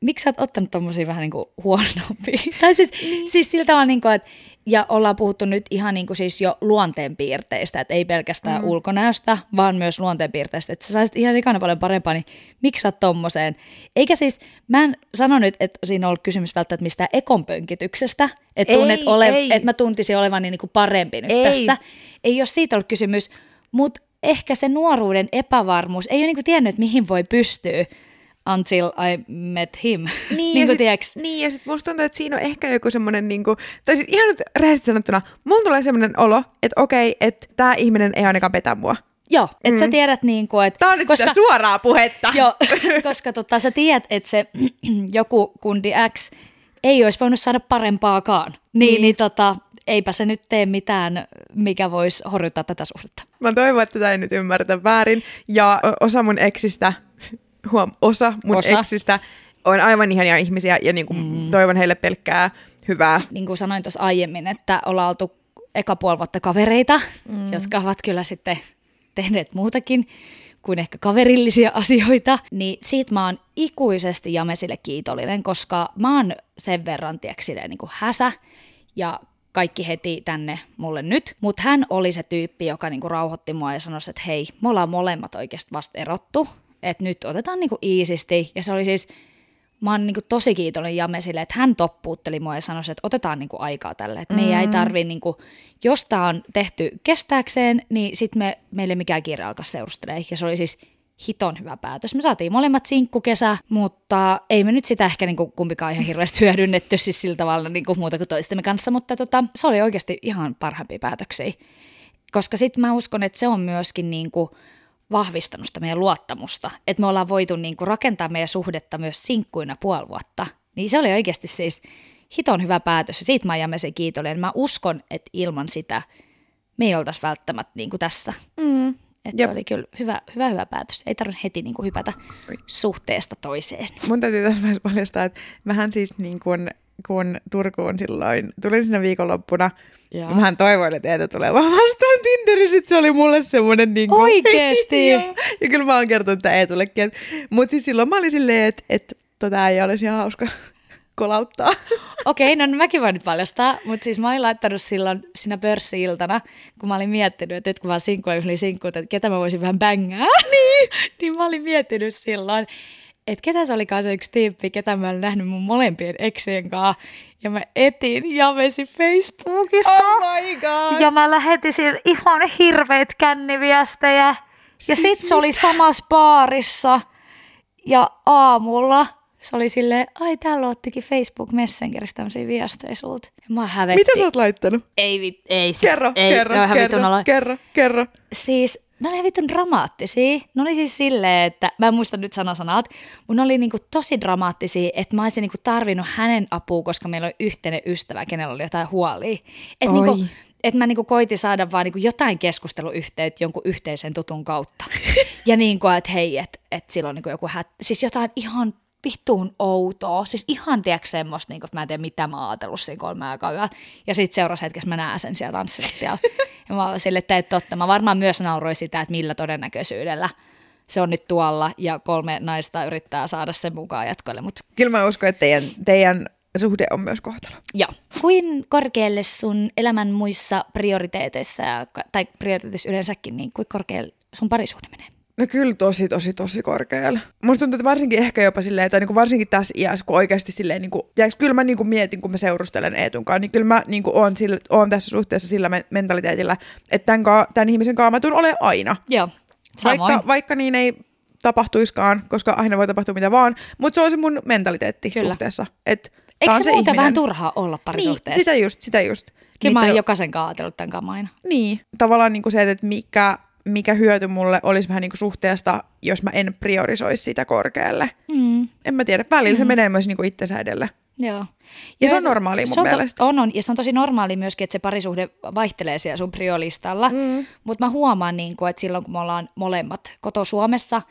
Miksi sä oot ottanut tommosia vähän niinku huonompia? Tai siis, niin. siis sillä tavalla, niinku, että ja ollaan puhuttu nyt ihan niinku siis jo luonteenpiirteistä, että ei pelkästään mm. ulkonäöstä, vaan myös luonteenpiirteistä. Että sä saisit ihan sikana paljon parempaa, niin miksi sä oot tommoseen? Eikä siis, mä en sano nyt, että siinä on ollut kysymys välttämättä mistään ekonpönkityksestä, että tunnet ole, et mä tuntisin olevani niinku parempi nyt ei. tässä. Ei ole siitä ollut kysymys, mutta ehkä se nuoruuden epävarmuus, ei ole niinku tiennyt, mihin voi pystyä. Until I met him. Niin, niin kuin tiiäks. Niin, ja sit musta tuntuu, että siinä on ehkä joku semmonen niinku, tai siis ihan nyt rehellisesti sanottuna, mulla tulee semmonen olo, että okei, että tää ihminen ei ainakaan petä mua. Joo, että mm. sä tiedät niinku, että... Tää on nyt koska, sitä suoraa puhetta. Joo, koska tota, sä tiedät, että se joku kundi X ei olisi voinut saada parempaakaan. Niin, niin. niin tota... eipä se nyt tee mitään, mikä voisi horjuttaa tätä suhdetta. Mä toivon, että tätä ei nyt ymmärretä väärin. Ja osa mun eksistä, huom, osa mun osa. eksistä on aivan ihania ihmisiä ja niin kuin mm. toivon heille pelkkää hyvää. Niin kuin sanoin tuossa aiemmin, että ollaan oltu eka puoli vuotta kavereita, mm. jotka ovat kyllä sitten tehneet muutakin kuin ehkä kaverillisia asioita, niin siitä mä oon ikuisesti Jamesille kiitollinen, koska mä oon sen verran, tiedätkö, silleen niin kuin häsä ja kaikki heti tänne mulle nyt. Mutta hän oli se tyyppi, joka niin kuin rauhoitti mua ja sanoi, että hei, me ollaan molemmat oikeasti vasta erottu, että nyt otetaan niin kuin iisisti. Ja se oli siis, mä oon niin kuin tosi kiitollinen Jamesille, että hän toppuutteli mua ja sanoi, että otetaan niin kuin aikaa tälle, että meidän mm. ei tarvii, niin kuin, jos tää on tehty kestääkseen, niin sitten me, meille mikään kiire alkaa seurustelemaan. Ja se oli siis hiton hyvä päätös. Me saatiin molemmat sinkkukesä, mutta ei me nyt sitä ehkä niin kuin kumpikaan ihan hirveästi hyödynnetty siis sillä tavalla niin kuin muuta kuin toistemme kanssa, mutta tota, se oli oikeasti ihan parhaimpia päätöksiä. Koska sitten mä uskon, että se on myöskin niin kuin vahvistanut sitä meidän luottamusta, että me ollaan voitu niin kuin rakentaa meidän suhdetta myös sinkkuina puoli vuotta. Niin se oli oikeasti siis hiton hyvä päätös ja siitä mä jäämme sen kiitollinen. Mä uskon, että ilman sitä me ei oltaisi välttämättä niin kuin tässä. Mm. Että se oli kyllä hyvä, hyvä, hyvä päätös. Ei tarvitse heti niin kuin hypätä suhteesta toiseen. Mun täytyy tässä vaiheessa paljastaa, että mähän siis niin kuin, kun Turkuun silloin tulin siinä viikonloppuna, ja mähän toivoin, että Eetu tulee vaan vastaan Tinderissä. Sitten se oli mulle semmoinen niin kuin oikeesti. ja, ja kyllä mä oon kertonut tämän Eetullekin. Mutta siis silloin mä olin silleen, että et, tota ei olisi ihan hauska kolauttaa. Okei, okay, no mäkin voin nyt paljastaa, mutta siis mä olin laittanut silloin siinä pörssi-iltana, kun mä olin miettinyt, että nyt kun mä olin sinkku, että ketä mä voisin vähän bängää, niin, niin mä olin miettinyt silloin, että ketä se olikaan se yksi tyyppi, ketä mä olin nähnyt mun molempien eksien kanssa, ja mä etin Jamesi Facebookista. Oh my god! Ja mä lähetin sille ihan hirveet känniviestejä, ja siis sit se oli samassa baarissa, ja aamulla se oli silleen, ai täällä ottikin Facebook Messengeristä tämmöisiä viestejä sulta. Mä hävettiin. Mitä sä oot laittanut? Ei vittu, ei siis. Kerro, ei, kerro, kerro, kerro, kerro, kerro. Siis, ne oli vittu dramaattisia. Ne oli siis silleen, että, mä en muista nyt sanasanat, mutta ne oli niinku tosi dramaattisia, että mä olisin niinku tarvinnut hänen apua, koska meillä oli yhteinen ystävä, kenellä oli jotain huolia. Että niinku, et mä niinku koitin saada vaan niinku jotain keskusteluyhteyttä jonkun yhteisen tutun kautta. ja niinku, että hei, että et sillä on niinku joku hät, siis jotain ihan vittuun outoa. Siis ihan tiedätkö semmoista, niin kun, että mä en tiedä mitä mä oon ajatellut siinä kolme aikaa yöllä. Ja sitten seuraavassa hetkessä mä näen sen siellä tanssilattialla. ja mä oon silleen, että ei totta. Mä varmaan myös nauroin sitä, että millä todennäköisyydellä se on nyt tuolla. Ja kolme naista yrittää saada sen mukaan jatkoille. Mut kyllä mä uskon, että teidän, teidän suhde on myös kohtalo. Joo. Kuin korkealle sun elämän muissa prioriteeteissa, tai prioriteeteissa yleensäkin, niin kuin korkealle sun parisuhde menee? No kyllä tosi, tosi, tosi korkealla. Musta tuntuu, että varsinkin ehkä jopa silleen, tai niin kuin varsinkin tässä iässä, kun oikeasti silleen, niin kuin, ja kyllä mä niin kuin mietin, kun mä seurustelen Eetun kanssa, niin kyllä mä niin kuin oon, sillä, oon tässä suhteessa sillä mentaliteetillä, että tämän, ka- tämän ihmisen kanssa mä tuun olemaan aina. Joo, samoin. Vaikka, vaikka niin ei tapahtuiskaan, koska aina voi tapahtua mitä vaan, mutta se on se mun mentaliteetti kyllä suhteessa. Että eikö se, se muuten ihminen vähän turhaa olla parisuhteessa? Niin, sitä just, sitä just. Kyllä mä oon jokaisen kanssa ajatellut tämän kamaina. Niin, tavallaan niin kuin se, että mikä mikä hyöty mulle olisi vähän niin kuin suhteesta, jos mä en priorisoisi sitä korkealle. Mm. En mä tiedä. Välillä mm. se menee myös niin kuin itsensä edelle. Joo. Ja se on normaalia mun mielestä. On, on. Ja se on tosi normaali myöskin, että se parisuhde vaihtelee siellä sun priolistalla. Mm. Mutta mä huomaan, niin kuin, että silloin kun me ollaan molemmat koto-Suomessa,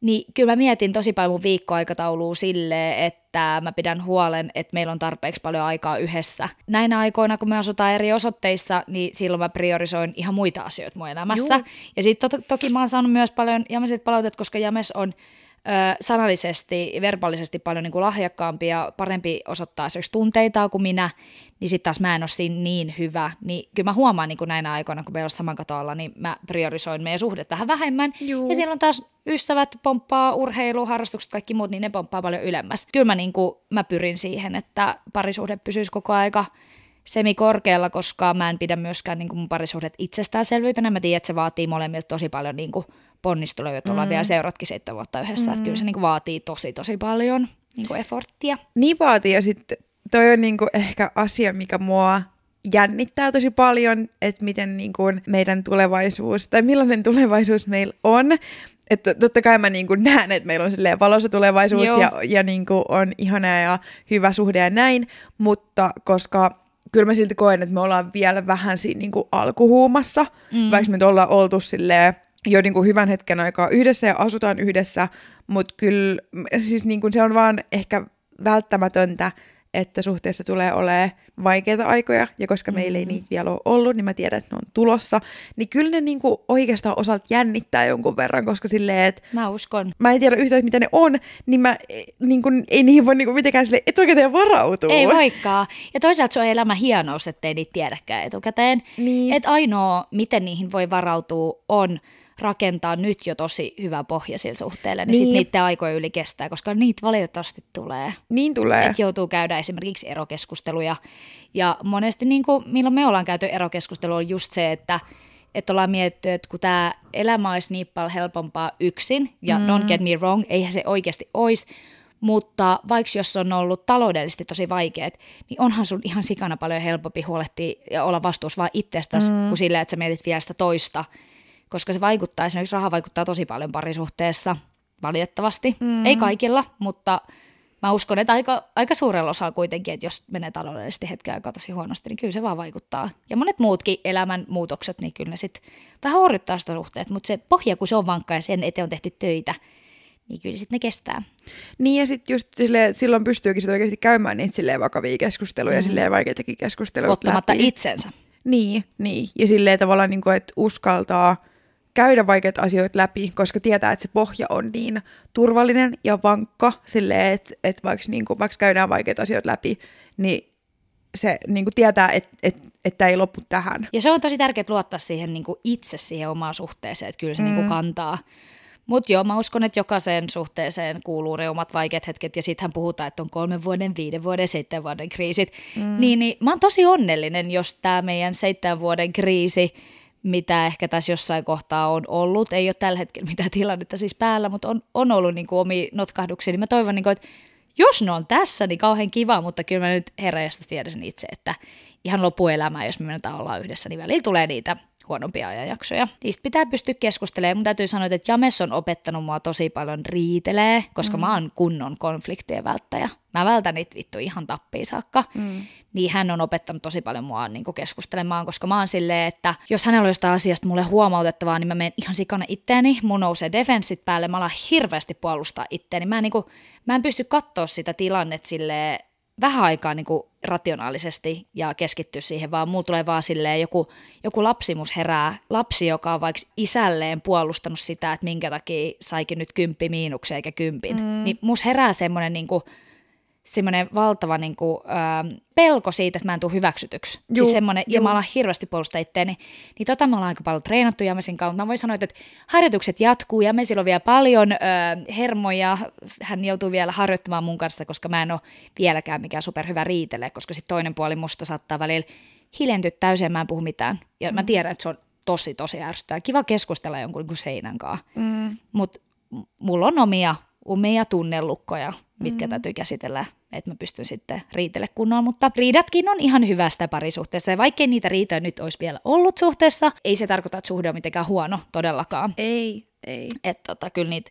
niin kyllä mä mietin tosi paljon mun viikkoaikataulua silleen, että mä pidän huolen, että meillä on tarpeeksi paljon aikaa yhdessä. Näinä aikoina, kun me asutaan eri osoitteissa, niin silloin mä priorisoin ihan muita asioita mun elämässä. Juu. Ja sit to- toki mä oon saanut myös paljon Jamesilta palautet, koska James on ö, sanallisesti, verbaalisesti paljon niin kuin lahjakkaampi ja parempi osoittaa esimerkiksi tunteitaan kuin minä, niin sit taas mä en ole siinä niin hyvä. Niin kyllä mä huomaan niin kuin näinä aikoina, kun meillä on saman katoalla, niin mä priorisoin meidän suhdet vähän vähemmän. Juu. Ja siellä on taas ystävät pomppaa, urheilu, harrastukset, kaikki muut, niin ne pomppaa paljon ylemmäs. Kyllä mä, niin kuin, mä pyrin siihen, että parisuhde pysyisi koko aika semikorkealla, koska mä en pidä myöskään niin kuin mun parisuhdet itsestäänselvyytenä. Mä tiedän, että se vaatii molemmilta tosi paljon niin kuin ponnisteluja, joita ollaan mm. vielä seuratkin seitsemän vuotta yhdessä. Mm. Että kyllä se niin kuin vaatii tosi, tosi paljon niin kuin efforttia. Niin vaatii, ja sitten toi on niin kuin ehkä asia, mikä mua jännittää tosi paljon, että miten niin kuin meidän tulevaisuus, tai millainen tulevaisuus meillä on. Että totta kai mä niin kuin näen, että meillä on silleen valossa tulevaisuus. Joo. ja, ja niin kuin on ihanaa ja hyvä suhde ja näin, mutta koska kyllä mä silti koen, että me ollaan vielä vähän siinä niin kuin alkuhuumassa, mm. vaikka me nyt ollaan oltu silleen jo niin kuin hyvän hetken aikaa yhdessä ja asutaan yhdessä, mutta kyllä siis niin kuin se on vaan ehkä välttämätöntä, että suhteessa tulee olemaan vaikeita aikoja, ja koska mm-hmm. meillä ei niitä vielä ole ollut, niin mä tiedän, että ne on tulossa. Niin kyllä ne niinku oikeastaan osalta jännittää jonkun verran, koska silleen, että... Mä uskon. Mä en tiedä yhtään, mitä ne on, niin mä niinku, ei niihin voi niinku mitenkään silleen etukäteen varautua. Ei voikaan. Ja toisaalta se on elämän hienous, ettei niitä tiedäkään etukäteen. Niin. Että ainoa, miten niihin voi varautua, on... rakentaa nyt jo tosi hyvä pohja sillä suhteella, niin, niin. sitten niiden aikoja yli kestää, koska niitä valitettavasti tulee. Niin tulee. Että joutuu käydä esimerkiksi erokeskusteluja. Ja monesti, niin kuin, milloin me ollaan käyty erokeskustelua, on just se, että, että ollaan mietitty, että kun tämä elämä olisi niin paljon helpompaa yksin, ja mm. don't get me wrong, eihän se oikeasti olisi, mutta vaikka jos on ollut taloudellisesti tosi vaikeet, niin onhan sun ihan sikana paljon helpompi huolehtia ja olla vastuussa vaan itsestäsi, mm. kuin sillä, että sä mietit vielä sitä toista. Koska se vaikuttaa, esimerkiksi raha vaikuttaa tosi paljon parisuhteessa, valitettavasti. Mm. Ei kaikilla, mutta mä uskon, että aika, aika suurella osalla kuitenkin, että jos menee taloudellisesti hetken aikaa tosi huonosti, niin kyllä se vaan vaikuttaa. Ja monet muutkin elämän muutokset, niin kyllä ne sitten vähän horjuttaa sitä suhteet, mutta se pohja, kun se on vankka ja sen eteen on tehty töitä, niin kyllä sitten ne kestää. Niin ja sitten just silleen, silloin pystyykin sit oikeasti käymään niitä silleen vakavia keskusteluja, mm. silleen vaikeitakin keskusteluja. Ottamatta läpi. Itsensä. Niin, niin. Ja silleen tavallaan, niin kuin, että uskaltaa... käydä vaikeat asioita läpi, koska tietää, että se pohja on niin turvallinen ja vankka, silleen, että, että vaikka, niin kuin, vaikka käydään vaikeat asioita läpi, niin se niin kuin tietää, että, että, että ei lopu tähän. Ja se on tosi tärkeää luottaa siihen niin kuin itse siihen omaan suhteeseen, että kyllä se mm. niin kuin kantaa. Mutta joo, mä uskon, että jokaiseen suhteeseen kuuluu ne omat vaikeat hetket, ja siitähän puhutaan, että on kolmen vuoden, viiden vuoden, seitsemän vuoden kriisit. Mm. Niin, niin mä oon tosi onnellinen, jos tämä meidän seitsemän vuoden kriisi, mitä ehkä tässä jossain kohtaa on ollut. Ei ole tällä hetkellä mitään tilannetta siis päällä, mutta on, on ollut niin kuin omia notkahduksia. Niin mä toivon, niin kuin, että jos ne on tässä, niin kauhean kiva, mutta kyllä mä nyt herrajasta tiedän itse, että ihan loppuelämää, jos me mennään olla yhdessä, niin välillä tulee niitä huonompia ajanjaksoja. Niistä pitää pystyä keskustelemaan. Mun täytyy sanoa, että James on opettanut mua tosi paljon riitelee, koska mm. mä oon kunnon konfliktien välttäjä. Mä vältän niitä vittu ihan tappiin saakka. Mm. Niin hän on opettanut tosi paljon mua niin kuin keskustelemaan, koska mä oon silleen, että jos hänellä on jostain asiasta mulle huomautettavaa, niin mä menen ihan sikana itteeni. Mun nousee defenssit päälle, mä alan hirveästi puolustaa itteeni. Mä en, niin kuin, mä en pysty katsoa sitä tilannetta silleen vähän aikaa niin kuin rationaalisesti ja keskittyä siihen, vaan mulla tulee vaan silleen joku, joku lapsimus herää. Lapsi, joka on vaikka isälleen puolustanut sitä, että minkä takia saikin nyt kymppi miinuksen eikä kympin. Mm. Niin mus herää semmoinen niinku, semmoinen valtava niinku, ö, pelko siitä, että mä en tule hyväksytyksi. Juh, siis semmoinen, ja mä alan hirveästi puolustaa itteeni. Niin tota me ollaan aika paljon treenattu Jamesin kanssa. Mä voin sanoa, että harjoitukset jatkuu. Jamesillä on vielä paljon ö, hermoja. Hän joutuu vielä harjoittamaan mun kanssa, koska mä en ole vieläkään mikään superhyvä riitelee, koska sitten toinen puoli musta saattaa välillä hiljentyä täysin ja mä en puhu mitään. Ja mm. mä tiedän, että se on tosi, tosi ärsyttävää. Kiva keskustella jonkun seinän kanssa. Mm. Mutta mulla on omia... omia tunnelukkoja, mitkä mm. täytyy käsitellä, että mä pystyn sitten riitelle kunnolla, mutta riidatkin on ihan hyvä sitä parisuhteessa, ja vaikkei niitä riitoja nyt olisi vielä ollut suhteessa, ei se tarkoita, että suhde on mitenkään huono todellakaan. Ei, ei. Että tota, kyllä niitä,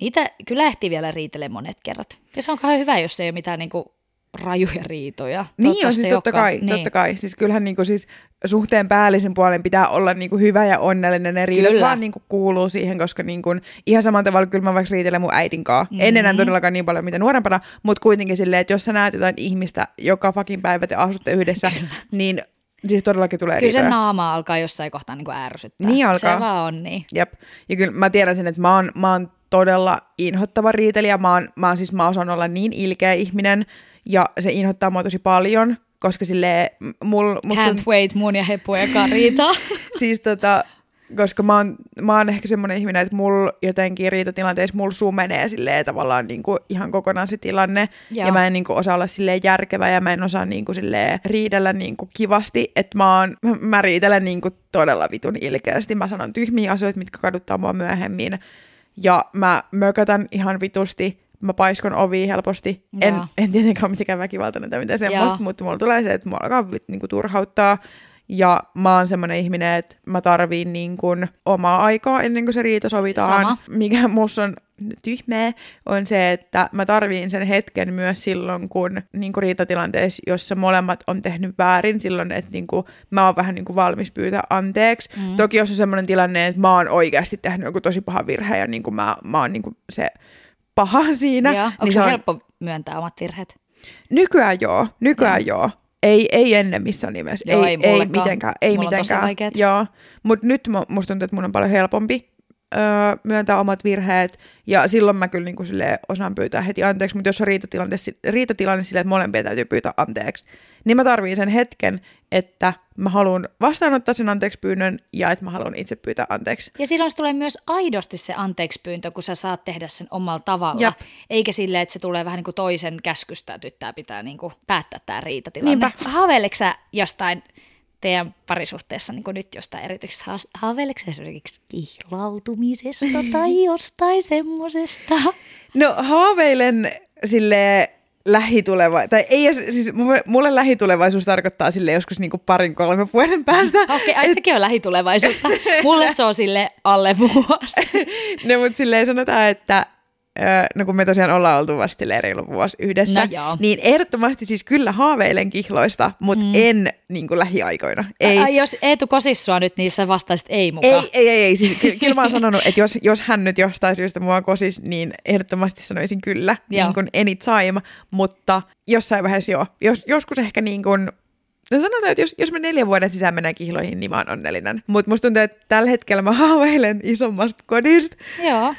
niitä kyllä ehtii vielä riitelle monet kerrat. Ja se on kauhean hyvä, jos ei ole mitään niinku rajuja riitoja. Niin on, siis totta kai, niin. totta kai. Siis kyllähän niinku siis suhteen päällisen puolen pitää olla niinku hyvä ja onnellinen. Ne riidat vaan niinku kuuluu siihen, koska niinku, ihan samalla tavalla kyllä mä vaikka riitelen mun äidin kaa. Mm-hmm. En enää todellakaan niin paljon mitä nuorempana, mutta kuitenkin silleen, että jos sä näet jotain ihmistä, joka fucking päivä te asutte yhdessä, niin siis todellakin tulee riitoja. Kyllä se naama alkaa jossain kohtaa niinku ärsyttää. Niin alkaa. Se vaan on niin. Jep. Ja kyllä mä tiedän sen, että mä oon, mä oon todella inhottava riitelijä. Mä, oon, mä, oon, siis, mä osaan olla niin ilkeä ihminen. Ja se inhottaa mua tosi paljon, koska silleen... Mul, musta... Can't wait mun ja Hepu eka riitaa. Siis tota, koska mä oon, mä oon ehkä semmoinen ihminen, että mul jotenkin riitatilanteessa mul sumenee silleen tavallaan niinku ihan kokonaan se tilanne. Ja, ja mä en niinku osaa olla silleen järkevä ja mä en osaa niinku silleen riidellä niinku kivasti. Että mä, oon, mä riitelen niinku todella vitun ilkeästi. Mä sanon tyhmiä asioita, mitkä kaduttaa mua myöhemmin. Ja mä mökötän ihan vitusti. Mä paiskon oviin helposti. En, en tietenkään ole mitenkään väkivaltainen tai mitään semmoista, mutta mulla tulee se, että mulla alkaa niinku turhauttaa. Ja mä oon semmoinen ihminen, että mä tarviin niin kuin omaa aikaa ennen kuin se riita sovitaan. Sama. Mikä musta on tyhmää, on se, että mä tarviin sen hetken myös silloin, kun niin kuin riitatilanteessa, jossa molemmat on tehnyt väärin, silloin, että niin kuin mä oon vähän niin kuin valmis pyytää anteeksi. Mm. Toki jos on semmoinen tilanne, että mä oon oikeasti tehnyt joku tosi paha virhe ja niin kuin mä, mä oon niin kuin se paha siinä. Joo. Onko niin se on... helppo myöntää omat virheet? Nykyään joo, nykyään mm. joo. Ei, ei ennen missään nimessä. Joo, ei, ei, ei mitenkään. Ei mulla mitenkään. On joo. Mut nyt musta tuntuu, että mun on paljon helpompi öö, myöntää omat virheet. Ja silloin mä kyllä niinku osaan pyytää heti anteeksi. Mutta jos on riitatilanne, riitatilanne silleen, että molempia täytyy pyytää anteeksi, niin mä tarviin sen hetken, että mä haluan vastaanottaa sen anteeksi pyynnön ja että mä haluan itse pyytää anteeksi. Ja silloin se tulee myös aidosti se anteeksi pyyntö, kun sä saat tehdä sen omalla tavalla. Jop. Eikä silleen, että se tulee vähän niin kuin toisen käskystä, että nyt tää pitää niin kuin päättää tää riitatilanne. Niinpä. Haaveileksä sä jostain teidän parisuhteessa niin kuin nyt jostain erityisesti? Haaveileksä sä esimerkiksi kihlautumisesta tai jostain semmosesta? No haaveilen silleen... Lähituleva, tai ei, siis mulle lähitulevaisuus tarkoittaa sille joskus niinku parin kolmen vuoden päästä. Okei, ai sekin on lähitulevaisuutta. Mulle se on sille alle vuosi. No mut silleen sanotaan, että no kun me tosiaan ollaan oltu vasta silleen reilu vuosi yhdessä, no niin ehdottomasti siis kyllä haaveilen kihloista, mutta mm. en niinku lähiaikoina. Ei. Ai, jos Eetu kosis sua nyt, niin sä vastaisit ei mukaan. Ei, ei, ei, ei. Siis, ky- kyllä mä oon sanonut, että jos, jos hän nyt jostain syystä mua kosis, niin ehdottomasti sanoisin kyllä, niin kuin anytime, mutta jossain vaiheessa joo. Jos, joskus ehkä niin kuin, no sanotaan, että jos, jos mä neljän vuoden sisään mennään kihloihin, niin mä oon onnellinen. Mutta musta tuntuu, että tällä hetkellä mä haaveilen isommasta kodista. Joo.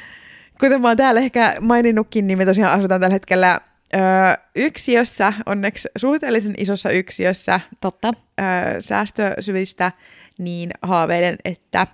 Kuten mä oon täällä ehkä maininnutkin, niin me tosiaan asutaan tällä hetkellä öö, yksiössä, onneksi suhteellisen isossa yksiössä. Totta. Öö, säästösyvistä, niin haaveilen, että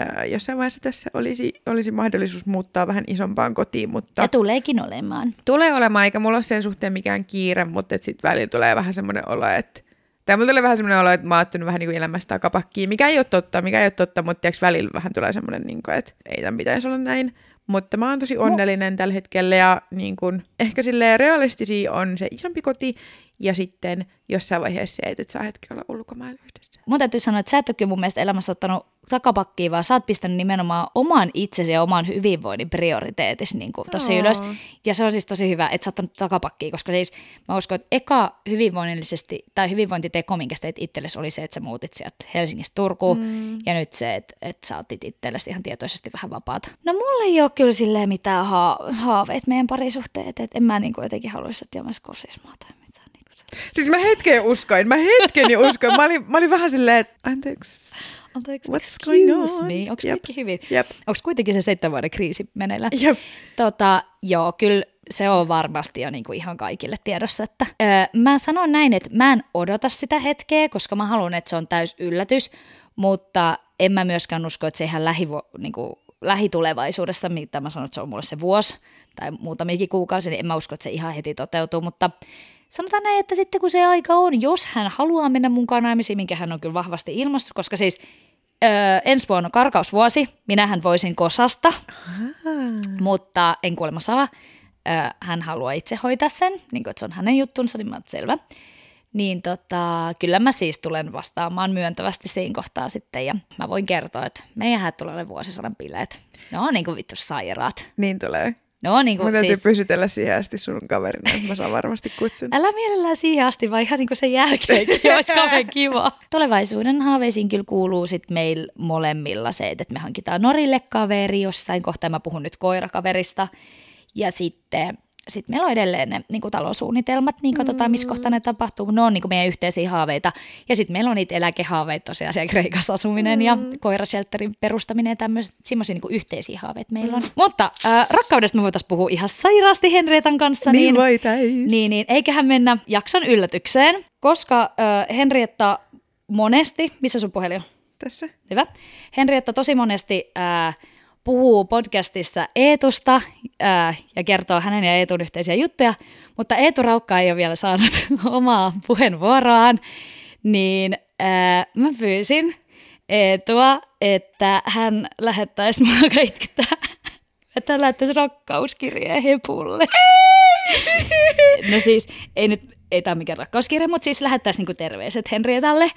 öö, jossain vaiheessa tässä olisi, olisi mahdollisuus muuttaa vähän isompaan kotiin. Mutta ja tuleekin olemaan. Tulee olemaan, eikä mulla ole sen suhteen mikään kiire, mutta sitten välillä tulee vähän semmoinen olo, että... Tai mulla tulee vähän semmoinen olo, että mä oon ottanut vähän niin kuin elämästä takapakkiin, mikä ei ole totta, mikä ei ole totta, mutta tiiäks, välillä vähän tulee semmoinen, niin kuin, että ei tämän pitäisi olla näin. Mutta mä oon tosi onnellinen no. tällä hetkellä ja niin kun, ehkä silleen realistisia on se isompi koti ja sitten jossain vaiheessa se, että et saa hetki olla ulkomailla yhdessä. Mun täytyy sanoa, että sä et ole kyllä mun mielestä elämässä ottanut takapakkiin, vaan sä oot pistänyt nimenomaan oman itsesi ja oman hyvinvoinnin prioriteetissa niin tosi ylös. Ja se on siis tosi hyvä, että sä oot ottanut takapakkiin, koska siis mä uskon, että eka hyvinvoinnillisesti tai hyvinvointiteko, minkä sä teit itsellesi, oli se, että sä muutit sieltä Helsingistä Turkuun mm. ja nyt se, että, että sä otit itsellesi ihan tietoisesti vähän vapaata. No mulla ei ole kyllä silleen mitään ha- haaveet meidän parisuhteet, että et en mä niin jotenkin haluaisi, että jämäs kosismaa tai mitään. Siis mä hetken uskoin, mä hetkeni uskoin. Mä olin, mä olin vähän silleen, että anteeksi, anteeksi what's going on? Me. Onko yep. kaikki hyvin? Yep. Onko kuitenkin se seitsemän vuoden kriisi meneillä? Yep. Tota, joo, kyllä se on varmasti jo niinku ihan kaikille tiedossa. Että, öö, mä sanon näin, että mä en odota sitä hetkeä, koska mä haluan, että se on täys yllätys, mutta en mä myöskään usko, että se ihan lähivu, niinku, lähitulevaisuudesta, mitä mä sanon, että se on mulle se vuosi tai muutamiakin kuukausia, niin en mä usko, että se ihan heti toteutuu, mutta sanotaan näin, että sitten kun se aika on, jos hän haluaa mennä mukaan naimisiin, minkä hän on kyllä vahvasti ilmaissut, koska siis öö, ensi vuonna on karkausvuosi, minähän voisin kosasta, Aha. mutta en kuulemma saa. Öö, hän haluaa itse hoitaa sen, niin kuin, että se on hänen juttunsa, niin mä oon selvä. Niin tota, kyllä mä siis tulen vastaamaan myöntävästi siinä kohtaa sitten ja mä voin kertoa, että meidänhän tulee olemaan vuosisadan bileet. No niin kuin vittu sairaat. Niin tulee. No, niin kuin, mä täytyy siis... pysytellä siihen asti sun kaverina, että mä saan varmasti kutsun. Älä mielellään siihen asti, vaan ihan niin kuin sen jälkeenkin olisi kauhean kiva. Tulevaisuuden haaveisiin kyllä kuuluu sitten meillä molemmilla se, että me hankitaan Norille kaveri jossain kohtaa. Mä puhun nyt koirakaverista. Ja sitten sit meillä on edelleen ne niin kuin talosuunnitelmat, niin katsotaan missä kohtaa ne tapahtuu. Ne on niin kuin meidän yhteisiä haaveita. Ja sitten meillä on niitä eläkehaaveita tosiaan siellä Kreikassa asuminen mm. ja koirashelterin perustaminen ja tämmöiset. Semmoisia niin kuin yhteisiä haaveita meillä on. Mm. Mutta äh, rakkaudesta me voitaisiin puhua ihan sairaasti Henrietan kanssa. Niin, niin voitaisiin. Niin, niin, eiköhän mennä jakson yllätykseen, koska äh, Henrietta monesti, missä sun puhelin on? Tässä. Hyvä. Henrietta tosi monesti... Äh, puhuu podcastissa Eetusta ää, ja kertoo hänen ja Eetun yhteisiä juttuja, mutta Eetu Raukka ei ole vielä saanut omaa puheenvuoroaan, niin ää, mä pyysin Eetua, että hän lähettäisi mua kaikki tämän, että hän lähettäisi rakkauskirjeen Hepulle. No siis, ei nyt, ei tämä ole mikään rakkauskirja, mutta siis lähettäisiin niinku terveiset Henriettalle.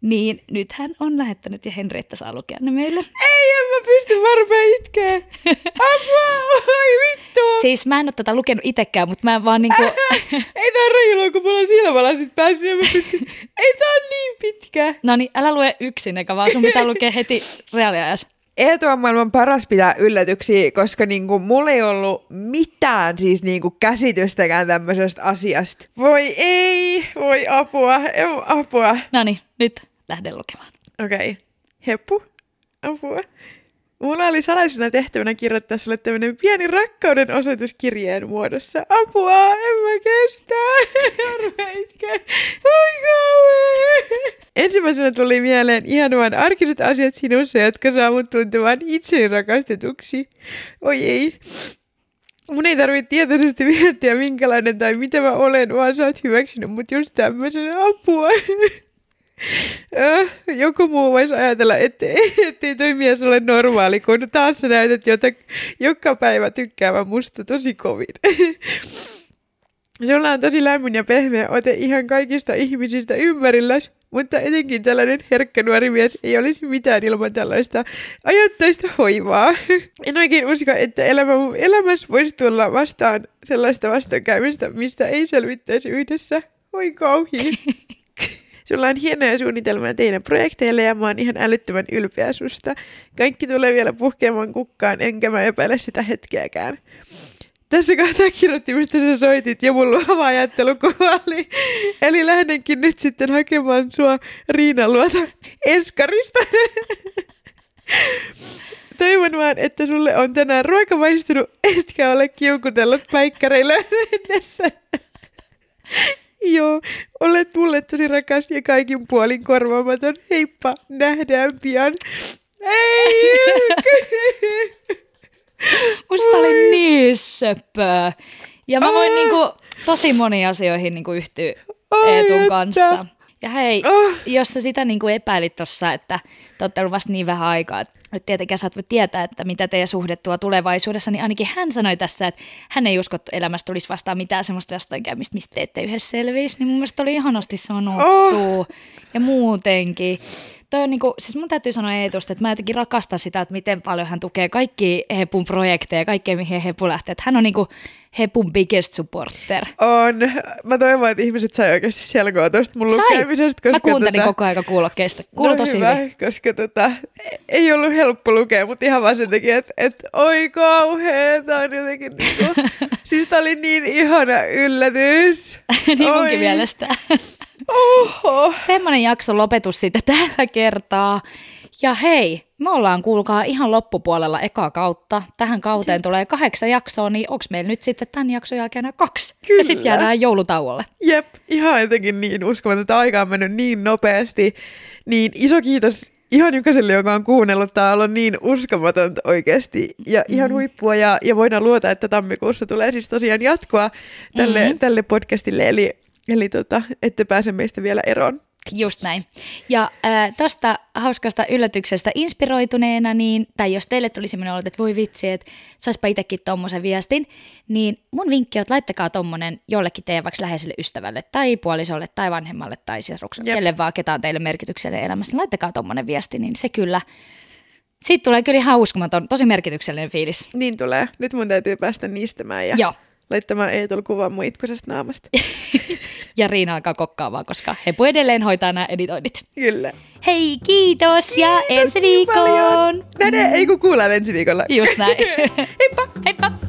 Niin nyt hän on lähettänyt ja Henrietta saa lukea ne meille. Ei, en mä pysty varmaan itkeen. Apua, oi vittu. Siis mä en ole tätä lukenut itsekään, mutta mä en vaan niinku... Ähä, ei tää reilua, kun mulla on silmälasit päässyt ja mä pystyn... Ei tää on niin pitkä. No niin, älä lue yksin, eikä vaan sun pitää lukea heti reaaliajassa. Eetu on maailman paras pitää yllätyksiä, koska niinku mulla ei ollut mitään siis niinku käsitystäkään tämmöisestä asiasta. Voi ei, voi apua, apua. No niin, nyt lähden lukemaan. Okei. Okay. Hepu, apua. Mulla oli salaisena tehtävänä kirjoittaa sulle tämmönen pieni rakkauden osoitus kirjeen muodossa. Apua, en mä kestä. Oi kauhean. Ensimmäisenä tuli mieleen ihan vain arkiset asiat sinussa, jotka saa mut tuntemaan itseni rakastetuksi. Oi ei. Mun ei tarvitse tietoisesti miettiä minkälainen tai mitä mä olen, vaan sä oot hyväksynyt mut just tämmöisenä. Apua. Joku muu voisi ajatella, ettei, ettei toi mies ole normaali, kun taas sä näytät jota, joka päivä tykkäävän musta tosi kovin. Sulla on tosi lämmin ja pehmeä ote ihan kaikista ihmisistä ympärilläsi, mutta etenkin tällainen herkkä nuori mies ei olisi mitään ilman tällaista ajoittaista hoivaa. En oikein usko, että elämä, elämässä voisi tulla vastaan sellaista vastoinkäymistä, mistä ei selvittäisi yhdessä. Oi kauhi. Sulla on hienoja suunnitelmia teidän projekteille ja mä oon ihan älyttömän ylpeä susta. Kaikki tulee vielä puhkeamaan kukkaan, enkä mä epäile sitä hetkeäkään. Tässä kohtaa kirjoitti, mistä sä soitit ja mun luova ajattelukuva oli. Eli lähdenkin nyt sitten hakemaan sua Riinan luota Eskarista. Toivon vaan, että sulle on tänään ruoka maistunut, etkä ole kiukutellut päikkäreillä mennessä. Joo, olet mulle tosi rakas ja kaikin puolin korvaamaton. Heippa, nähdään pian. Ei! Musta oli niin söpöä. Ja mä voin niinku tosi moniin asioihin niinku yhtyä Eetun kanssa. Ja hei, jos sä sitä niinku epäilit tossa, että te ootte ollut vasta niin vähän aikaa, nyt tietenkään sä et voi tietää, että mitä teidän suhde tuo tulevaisuudessa, niin ainakin hän sanoi tässä, että hän ei usko, että elämästä tulisi vastaan mitään sellaista vastoinkäymistä, mistä te ette yhdessä selviisi, niin mun mielestä oli ihanasti sanottu oh. ja muutenkin. Toi on niinku, siis mun täytyy sanoa Eetusta, että mä jotenkin rakastan sitä, että miten paljon hän tukee kaikki Hepun projekteja, kaikkea mihin Hepu lähtee, että hän on niinku Hepun biggest supporter. On. Mä toivon, että ihmiset sai oikeasti selkoa tuosta mun lukemisesta. Koska mä kuuntelin tota... koko ajan kuulokkeesta. Kuului no tosi hyvä, hyvin. Koska tota, ei ollut helppo lukea, mutta ihan vaan sen takia, että et, oi kauhea, tää on jotenkin niinku... siis tää oli niin ihana yllätys. Niin munkin mielestä. Oho. Semmoinen jakson lopetus siitä tällä kertaa. Ja hei, me ollaan kuulkaa ihan loppupuolella ekaa kautta. Tähän kauteen tulee kahdeksan jaksoa, niin onko meillä nyt sitten tämän jakson jälkeen kaksi? Kyllä. Ja sitten jäädään joulutauolle. Jep, ihan jotenkin niin uskomaton. Tämä aika on mennyt niin nopeasti. Niin iso kiitos ihan jokaiselle, joka on kuunnellut. Tämä on ollut niin uskomatonta oikeasti. Ja ihan mm. huippua. Ja, ja voidaan luota, että tammikuussa tulee siis tosiaan jatkoa tälle, mm-hmm. tälle podcastille. Eli, eli tota, ette pääse meistä vielä eroon. Just näin. Ja äh, tuosta hauskasta yllätyksestä inspiroituneena, niin, tai jos teille tuli sellainen olo, että voi vitsi, että saispa itsekin tommoisen viestin, niin mun vinkki on, että laittakaa tommonen jollekin teidän vaikka läheiselle ystävälle tai puolisolle tai vanhemmalle tai sisrukselle, yep. kelle vaan, ketä on teille merkityksellinen elämässä, niin laittakaa tommonen viesti, niin se kyllä, siitä tulee kyllä ihan uskomaton, tosi merkityksellinen fiilis. Niin tulee. Nyt mun täytyy päästä niistämään ja... Joo. Laittamaan Eetulla kuvan mun itkuisesta naamasta. Ja Riina alkaa kokkaamaan, koska Hepu edelleen hoitaa nämä editoinnit. Kyllä. Hei, kiitos, kiitos ja ensi viikkoon. Nähdään, ei kun kuullaan ensi viikolla. Just näin. Heippa. Heippa.